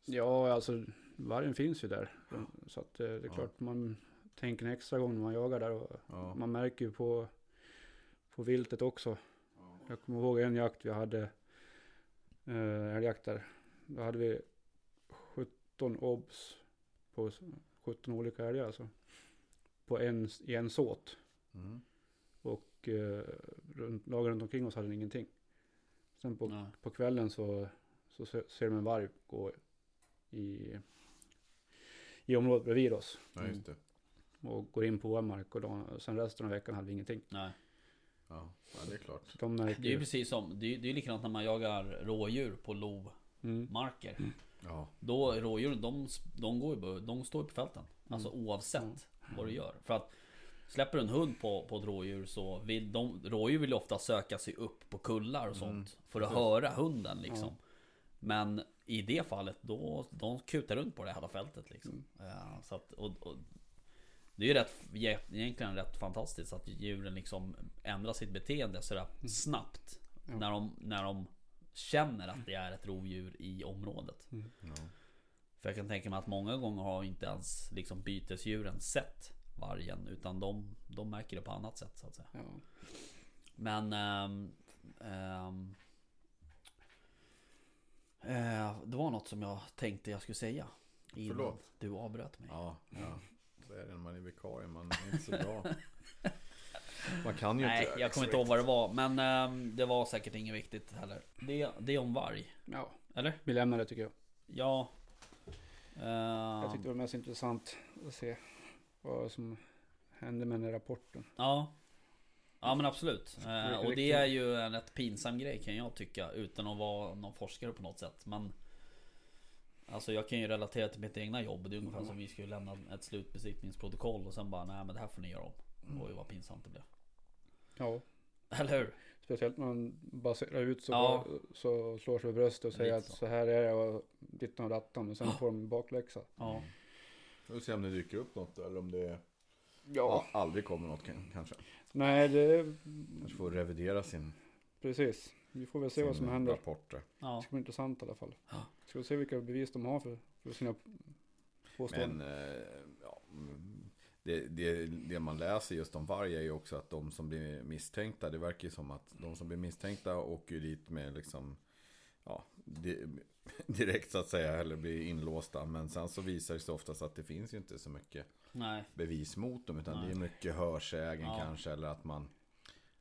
Så. Ja, alltså vargen finns ju där så att det är ja. Klart man tänker en extra gång när man jagar där och ja. Man märker ju på på viltet också. Ja. Jag kommer ihåg en jakt vi hade eh älgjakt där Då hade vi sjutton obs på sjutton olika älgar alltså. På en, i en såt. Mm. Och eh, runt, lagen runt omkring oss hade ingenting. Sen på, ja. på kvällen så, så ser de en varg gå i, i området bredvid oss. Ja, just det. Och går in på vår mark och då, sen resten av veckan hade vi ingenting. Nej. Ja, det är klart. De det är ju precis som, det är, det är likadant när man jagar rådjur på lovmarker. Mm. Mm. Ja. Då rådjuren, de, de, går, de står ju på fälten. Alltså mm. oavsett mm. vad du gör. För att släpper en hund på, på ett rådjur så vill de, rådjur vill ofta söka sig upp på kullar och sånt. Mm. För att precis. höra hunden liksom. Ja. Men i det fallet, då de kutar runt på det här fältet liksom. Mm. Ja, så att, och, och, det är ju rätt, egentligen rätt fantastiskt att djuren liksom ändrar sitt beteende sådär mm. snabbt ja. när, de, när de känner att det är ett rovdjur i området. Mm. Ja. För jag kan tänka mig att många gånger har inte ens liksom bytesdjuren sett vargen, utan de, de märker det på annat sätt så att säga. Ja. Men ähm, ähm, äh, det var något som jag tänkte jag skulle säga innan Förlåt. du avbröt mig. Ja, ja. Är det när man är vikarie, man är inte så bra. Man kan ju Nej, inte. Jag kommer inte ihåg vad det var, men äm, det var säkert inget viktigt heller. Det, det är om varg. Ja, eller? Vi lämnar det tycker jag. Ja. Äh, jag tyckte det var mest intressant att se vad som hände med den här rapporten. Ja. Ja, men absolut. Äh, och det är ju en rätt pinsam grej kan jag tycka, utan att vara någon forskare på något sätt, men alltså jag kan ju relatera till mitt egna jobb. Det är ungefär mm. som vi skulle lämna ett slutbesiktningsprotokoll och sen bara, nej men det här får ni göra om. Och ju vad pinsamt det blev. Ja. Eller hur? Speciellt när man baserar ut så, ja. bra, så slår sig över bröstet och säger att så. så här är jag och dittan och rattan. Och sen ja. får de bakläxa. Ja. Vi får se om det dyker upp något eller om det ja. aldrig kommer något kanske. Nej, det... Kanske får revidera sin... Precis. Vi får väl se vad som händer. Rapporter. Ja. Det ska bli intressant i alla fall. Ja. Ska vi se vilka bevis de har för, för sina påståenden. Men eh, ja, det, det, det man läser just om varg är ju också att de som blir misstänkta, det verkar ju som att de som blir misstänkta åker dit med liksom, ja, di, direkt så att säga, eller blir inlåsta. Men sen så visar det sig oftast att det finns ju inte så mycket Nej. bevis mot dem, utan Nej. det är mycket hörsägen ja. kanske, eller att man,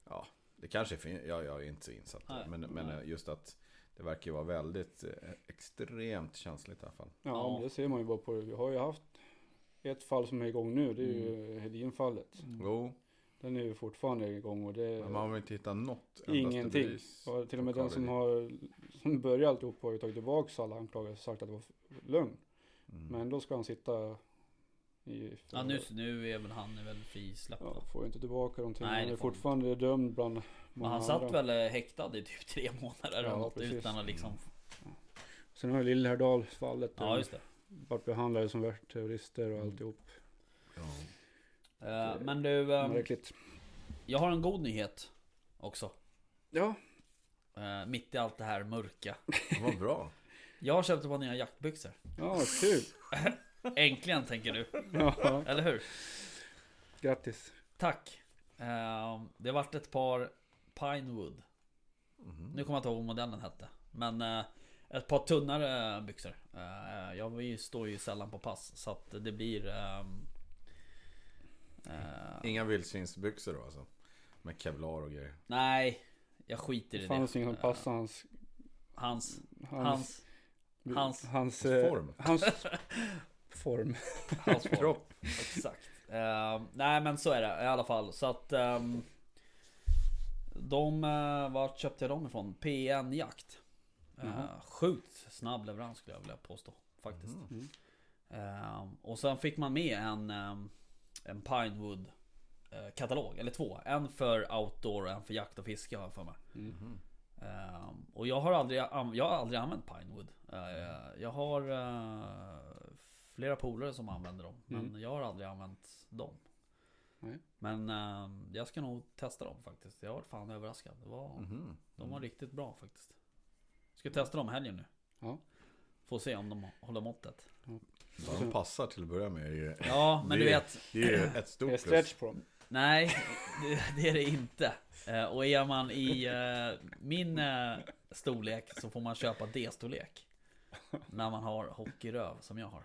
ja, det kanske finns, ja, jag är inte så insatt Nej, men, men just att det verkar ju vara väldigt eh, extremt känsligt i alla fall. Ja, ja, det ser man ju bara på det. Vi har ju haft ett fall som är igång nu, det är ju mm. Hedinfallet. Mm. Jo. Den är ju fortfarande igång och det... Men man har inte hittat något. Ingenting. Bevis och till och med den som har som börjar alltihop har ju tagit tillbaka alla anklagelser och sagt att det var lögn. Mm. Men då ska han sitta... I, ja, nu, nu är väl han är väl frisläppt. Ja, får inte tillbaka någonting. Nej, han är fortfarande inte. dömd bland många Men han andra. satt väl häktad i typ tre månader ja, något, utan att liksom... Ja. Sen har ju Lillhärdalsfallet ja, just det. Vart behandlade som världsterrorister och mm. alltihop. Ja. Det, uh, men du... Um, jag har en god nyhet också. Ja. Uh, mitt i allt det här mörka. Vad bra. Jag har köpt på nya jaktbyxor. Ja, kul. Äntligen tänker du. Ja. Eller hur? Grattis. Tack. Uh, det vart ett par Pinewood. Mm. Nu kommer jag inte ihåg vad modellen hette. Men uh, ett par tunnare byxor. Uh, jag står ju sällan på pass. Så att det blir... Um, uh, Inga vildsvinsbyxor då alltså? Med kevlar och grejer. Nej, jag skiter i det. Fanns det ingen pass hans... Hans... Hans... Hans... Hans... Form. Hans... form. Hans kropp. Exakt. Uh, nej men så är det i alla fall. Så att um, de, uh, vart köpte jag dem ifrån? P N jakt. Uh, mm. Sjukt snabb leverans skulle jag vilja påstå. Faktiskt. Mm. Uh, och sen fick man med en, um, en Pinewood uh, katalog. Eller två. En för outdoor och en för jakt och fiske har jag för mig. Mm. Uh, och jag har aldrig, jag har aldrig använt Pinewood. Uh, jag har... Uh, flera polare som använder dem, men mm. jag har aldrig använt dem. Nej. Men äh, jag ska nog testa dem faktiskt. Jag var fan överraskad. Det var, mm. De var mm. riktigt bra faktiskt. Ska testa dem helgen nu. Ja. Får se om de håller måttet. Ja. De passar till att börja med. Ja, men det, du vet. Det är ett stort stretch på dem. Nej, det är det inte. Och är man i min storlek så får man köpa D-storlek. när man har hockeyröv som jag har.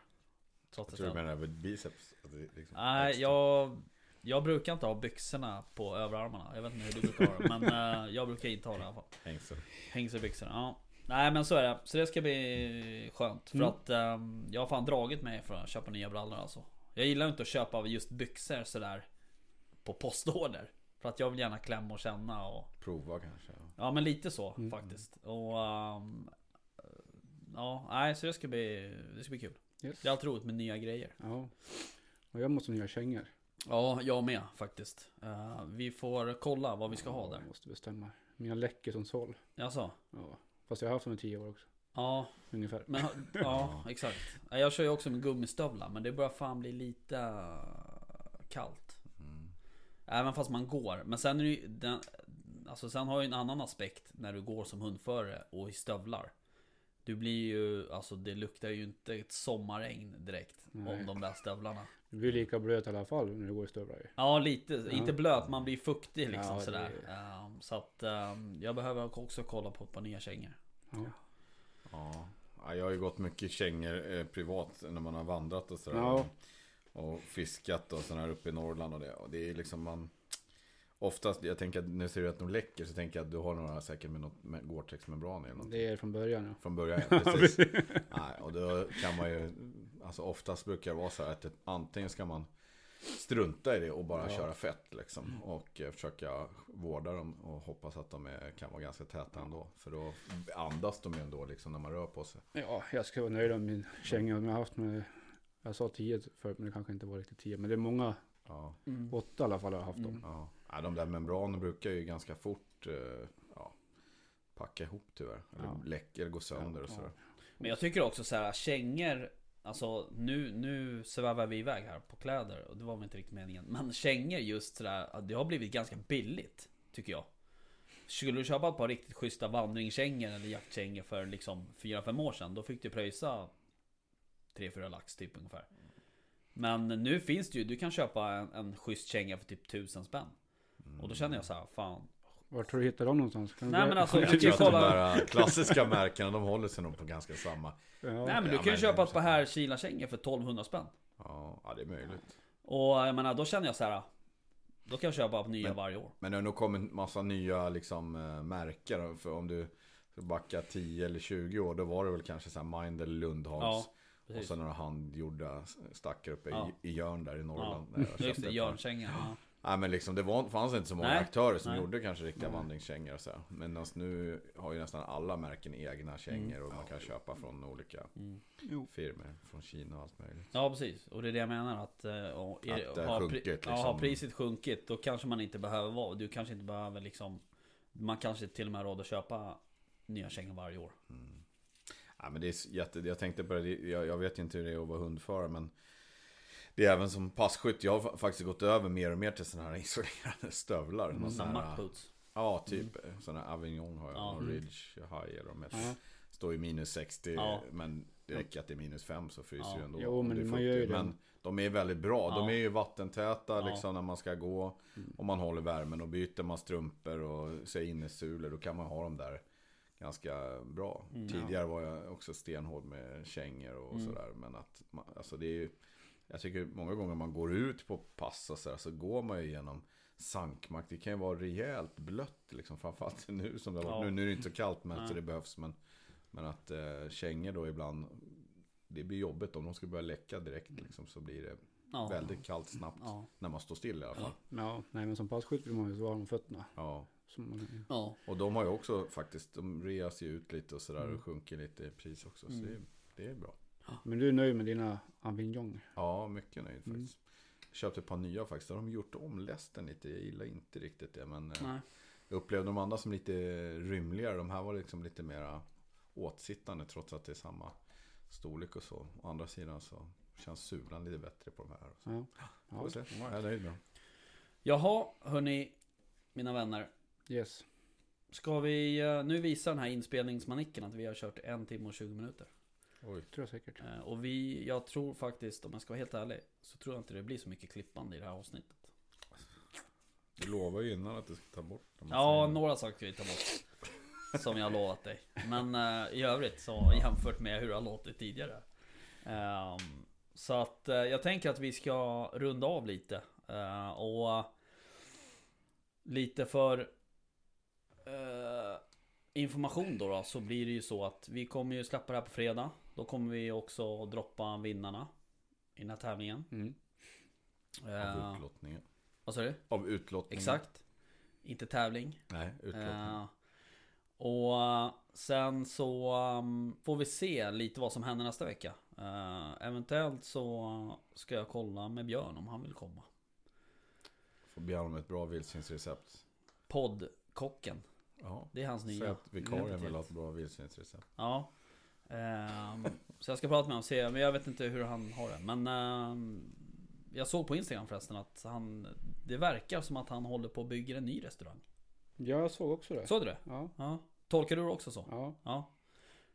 Trots jag tror att du menar över biceps. Liksom Nej, jag, jag brukar inte ha byxorna på överarmarna. Jag vet inte hur du brukar ha det, men jag brukar inte ha det i alla fall. Hängsel. Hängselbyxorna, ja. Nej, men så är det. Så det ska bli skönt. För mm. att um, jag har fan dragit mig för att köpa nya brallor alltså. Jag gillar inte att köpa av just byxor sådär på postorder. För att jag vill gärna klämma och känna och prova kanske. Ja, ja men lite så mm. faktiskt. Och um, ja, nej, så det ska bli, det ska bli kul. Yes. Det är alltid roligt med nya grejer. Ja. Och jag måste nya kängor. Ja, jag med faktiskt. Uh, vi får kolla vad vi ska ja, ha där. Jag måste bestämma. Mina läcker som sål. Jaså? Ja. Fast jag har haft dem i tio år också. Ja. Ungefär. Men, ja, exakt. Jag kör ju också med gummistövlar, men det börjar fan bli lite kallt. Mm. Även fast man går. Men sen är det ju den, alltså sen har ju en annan aspekt när du går som hundförare och i stövlar. Du blir ju, alltså det luktar ju inte ett sommarregn direkt. Nej. Om de där stövlarna. Du blir lika blöt i alla fall när du går i stövlar. Ja, lite. Ja. Inte blöt, man blir fuktig liksom ja, sådär. Är... Um, så att um, jag behöver också kolla på ett par nya kängor. Ja. Ja. Ja, jag har ju gått mycket kängor eh, privat när man har vandrat och sådär. Ja. Och fiskat och sådär uppe i Norrland och det. Och det är liksom man... Oftast, jag tänker att nu ser du att de läcker så tänker jag att du har några säkert med något med Gore-Tex-membran eller något. Det är från början. Ja. Från början, ja, precis. Nej, och då kan man ju, alltså oftast brukar det vara så här att antingen ska man strunta i det och bara ja. köra fett liksom mm. och eh, försöka vårda dem och hoppas att de är, kan vara ganska täta ändå. För då andas de ju ändå liksom när man rör på sig. Ja, jag ska vara nöjd med min känga jag har haft med, jag sa tio förut men det kanske inte var riktigt tio men det är många, ja. mm. åtta i alla fall har jag haft dem. Mm. Ja. Ja, de där membranen brukar ju ganska fort ja, packa ihop tyvärr. Eller ja. läcker, eller gå sönder och sådär. Men jag tycker också så här, kängor, alltså nu, nu svävar vi iväg här på kläder och det var väl inte riktigt meningen. Men kängor just sådär, det har blivit ganska billigt tycker jag. Skulle du köpa ett par riktigt schyssta vandringskängor eller jaktkängor för liksom fyra fem år sedan, då fick du pröjsa tre fyra lax typ ungefär. Men nu finns det ju, du kan köpa en, en schysst känga för typ tusen spänn. Mm. Och då känner jag så här, fan. Var tror du hittar dem någonstans? Kan Nej, men alltså, jag jag kolla... de där klassiska märkena, de håller sig nog på ganska samma. Ja. Nej, men du ja, kan ju köpa ett par här Kila-kängor för tolvhundra spänn. Ja, ja, det är möjligt. Och jag menar, då känner jag så här, då kan jag köpa på nya men, varje år. Men det har nog kommit en massa nya liksom, märken. För om du backar tio eller tjugo år, då var det väl kanske så här Mindel eller Lundhags. Ja. Precis. Och sen några handgjorda stackar uppe ja. i, i Jörn där i Norrland. Ja. Där just det, Jörn tänger. Ja. Nej, men liksom det var, fanns inte så många Nej. aktörer som Nej. gjorde kanske riktiga Nej. vandringskängor och så. Men alltså, nu har ju nästan alla märken egna kängor och ja. man kan köpa från olika mm. firmer från Kina och allt möjligt. Ja, precis. Och det är det jag menar att, och, är, att har, sjunkit, liksom. ja, har priset sjunkit då kanske man inte behöver vara. Du kanske inte behöver liksom, man kanske till och med har råd att köpa nya kängor varje år. Mm. Ja, men det är jätte, jag tänkte på det, jag, jag vet inte hur det är att vara hundförare men det är även som passkytt, jag har faktiskt gått över mer och mer till sådana här isolerade stövlar. Mm, sådana ja, typ mm. sådana Avignon har jag, ja, mm. Ridge High eller de mm. står i minus sextio ja. men det räcker att det är minus fem så fryser ja. ju ändå. Jo, men, man gör ju men de är väldigt bra, ja. de är ju vattentäta liksom, ja. när man ska gå mm. och man håller värmen och byter man strumpor och ser innesuler, då kan man ha dem där. Ganska bra. Mm, Tidigare ja. var jag också stenhård med kängor och mm. sådär. Men att, man, alltså det är ju, jag tycker många gånger man går ut på pass och sådär, så går man ju genom sankmark. Det kan ju vara rejält blött liksom, framförallt nu som det har varit. Ja. Nu, nu är det inte så kallt men mm. så det behövs. Men, men att eh, kängor då ibland, det blir jobbigt om de ska börja läcka direkt liksom, så blir det ja. väldigt kallt snabbt ja. när man står still i alla fall. Ja, ja. Nej, men som passskytt blir man ju så varm om fötterna. Ja. Ja. Och de har ju också faktiskt, de reas ju ut lite och sådär mm. och sjunker lite i pris också, så mm. det, är, det är bra. Men du är nöjd med dina Avignon? Ja, mycket nöjd faktiskt. Mm. Jag köpte ett par nya faktiskt, de har gjort om lästen lite, jag gillar inte riktigt det men Nej. jag upplevde de andra som lite rymligare, de här var liksom lite mera åtsittande trots att det är samma storlek och så. Å andra sidan så känns sulan lite bättre på de här. Och så. Ja. Ja. Se. Jag är nöjd med dem. Jaha, hörni, mina vänner. Yes. Ska vi nu visa den här inspelningsmanicken att vi har kört en timme och tjugo minuter? Oj, tror jag säkert. Och vi, jag tror faktiskt, om jag ska vara helt ärlig, så tror jag inte det blir så mycket klippande i det här avsnittet. Du lovade ju innan att du ska ta bort. Ja, några saker vi tar bort. som jag lovat dig. Men uh, i övrigt så jämfört med hur jag låtit tidigare. Um, så att uh, jag tänker att vi ska runda av lite. Uh, och uh, lite för uh, information då, då så blir det ju så att vi kommer ju släppa det här på fredag. Då kommer vi också droppa vinnarna i den här tävlingen. Mm. Uh, Av utlottningen. Vad sa du? Av utlottningen. Exakt. Inte tävling. Nej, utlottning. Uh, och sen så um, får vi se lite vad som händer nästa vecka. Uh, eventuellt så ska jag kolla med Björn om han vill komma. Får Björn om ett bra vildsvinsrecept. Poddkocken. Ja. Det är hans nya. Så att vikarien vill ha ett bra vildsvinsrecept. Ja. Uh, så jag ska prata med honom och se. Men jag vet inte hur han har det. Men... Uh, jag såg på Instagram förresten att han, det verkar som att han håller på att bygga en ny restaurang. Ja, jag såg också det. Såg du det? Ja. Ja. Tolkar du det också så? Ja. Ja.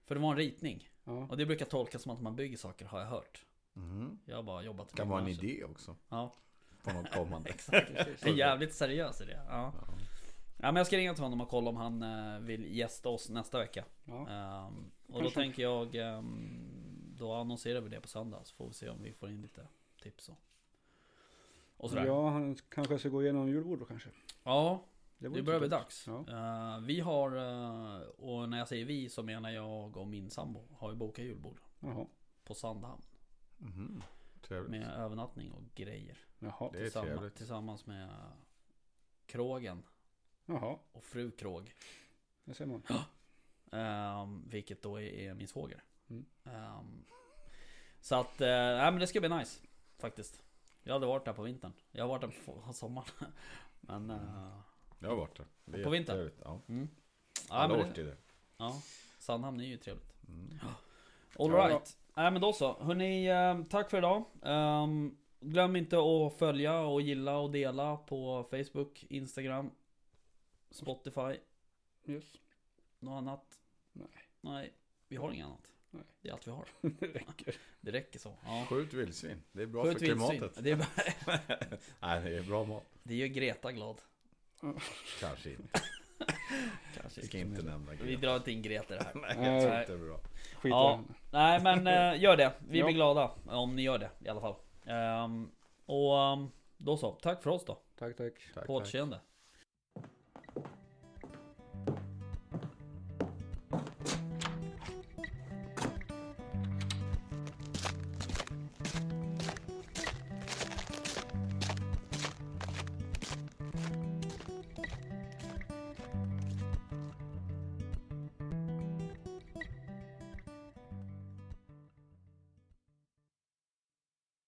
För det var en ritning. Ja. Och det brukar tolkas som att man bygger saker, har jag hört. Mm. Jag har bara jobbat med det. Kan vara en idé också. Ja. På något kommande. Exakt. Det är jävligt seriös i det. Ja. Ja. Ja, men jag ska ringa till honom och kolla om han vill gästa oss nästa vecka. Ja. Um, och Kanske. Då tänker jag, um, då annonserar vi det på söndag. Så får vi se om vi får in lite tips och... Ja, han kanske ska gå igenom julbord då kanske. Ja, det, det börjar bli dags. Ja. Uh, vi har, uh, och när jag säger vi så menar jag och min sambo, har ju bokat julbord. Jaha. På Sandhamn. Mm-hmm. Trevligt. Med övernattning och grejer. Jaha. Det är tillsammans, tillsammans med uh, Krogen. Jaha. Och fru Krog. Det ser man. Uh, vilket då är, är min svåger. Mm. Uh, så att, uh, nej, men det ska bli nice faktiskt. Jag hade varit där på vintern. Jag har varit där på sommaren. Men, uh... jag har varit där. Det är på vintern? Trevligt, ja. Mm. Ja, alla men det... det. Ja, Sandhamn är ju trevligt. Mm. All ja, right. Ja. Äh, men då så. Hörrni, eh, tack för idag. Um, glöm inte att följa och gilla och dela på Facebook, Instagram, Spotify. Yes. Något annat? Nej. Nej, vi har inget annat. Nej. Det är allt vi har. Det räcker. Det räcker så. Ja. Skjut vildsvin. Det är bra Skjut för vildsvin. Klimatet. Det är, nej, det är bra mat. Det gör Greta glad. Kanske inte. Kanske inte. inte nämna Greta. Vi drar inte in Greta det här. Nej, jag tror inte det är bra. Skit ja. Nej, men äh, gör det. Vi blir glada om ni gör det i alla fall. Um, och um, då så. Tack för oss då. Tack, tack. På återseende.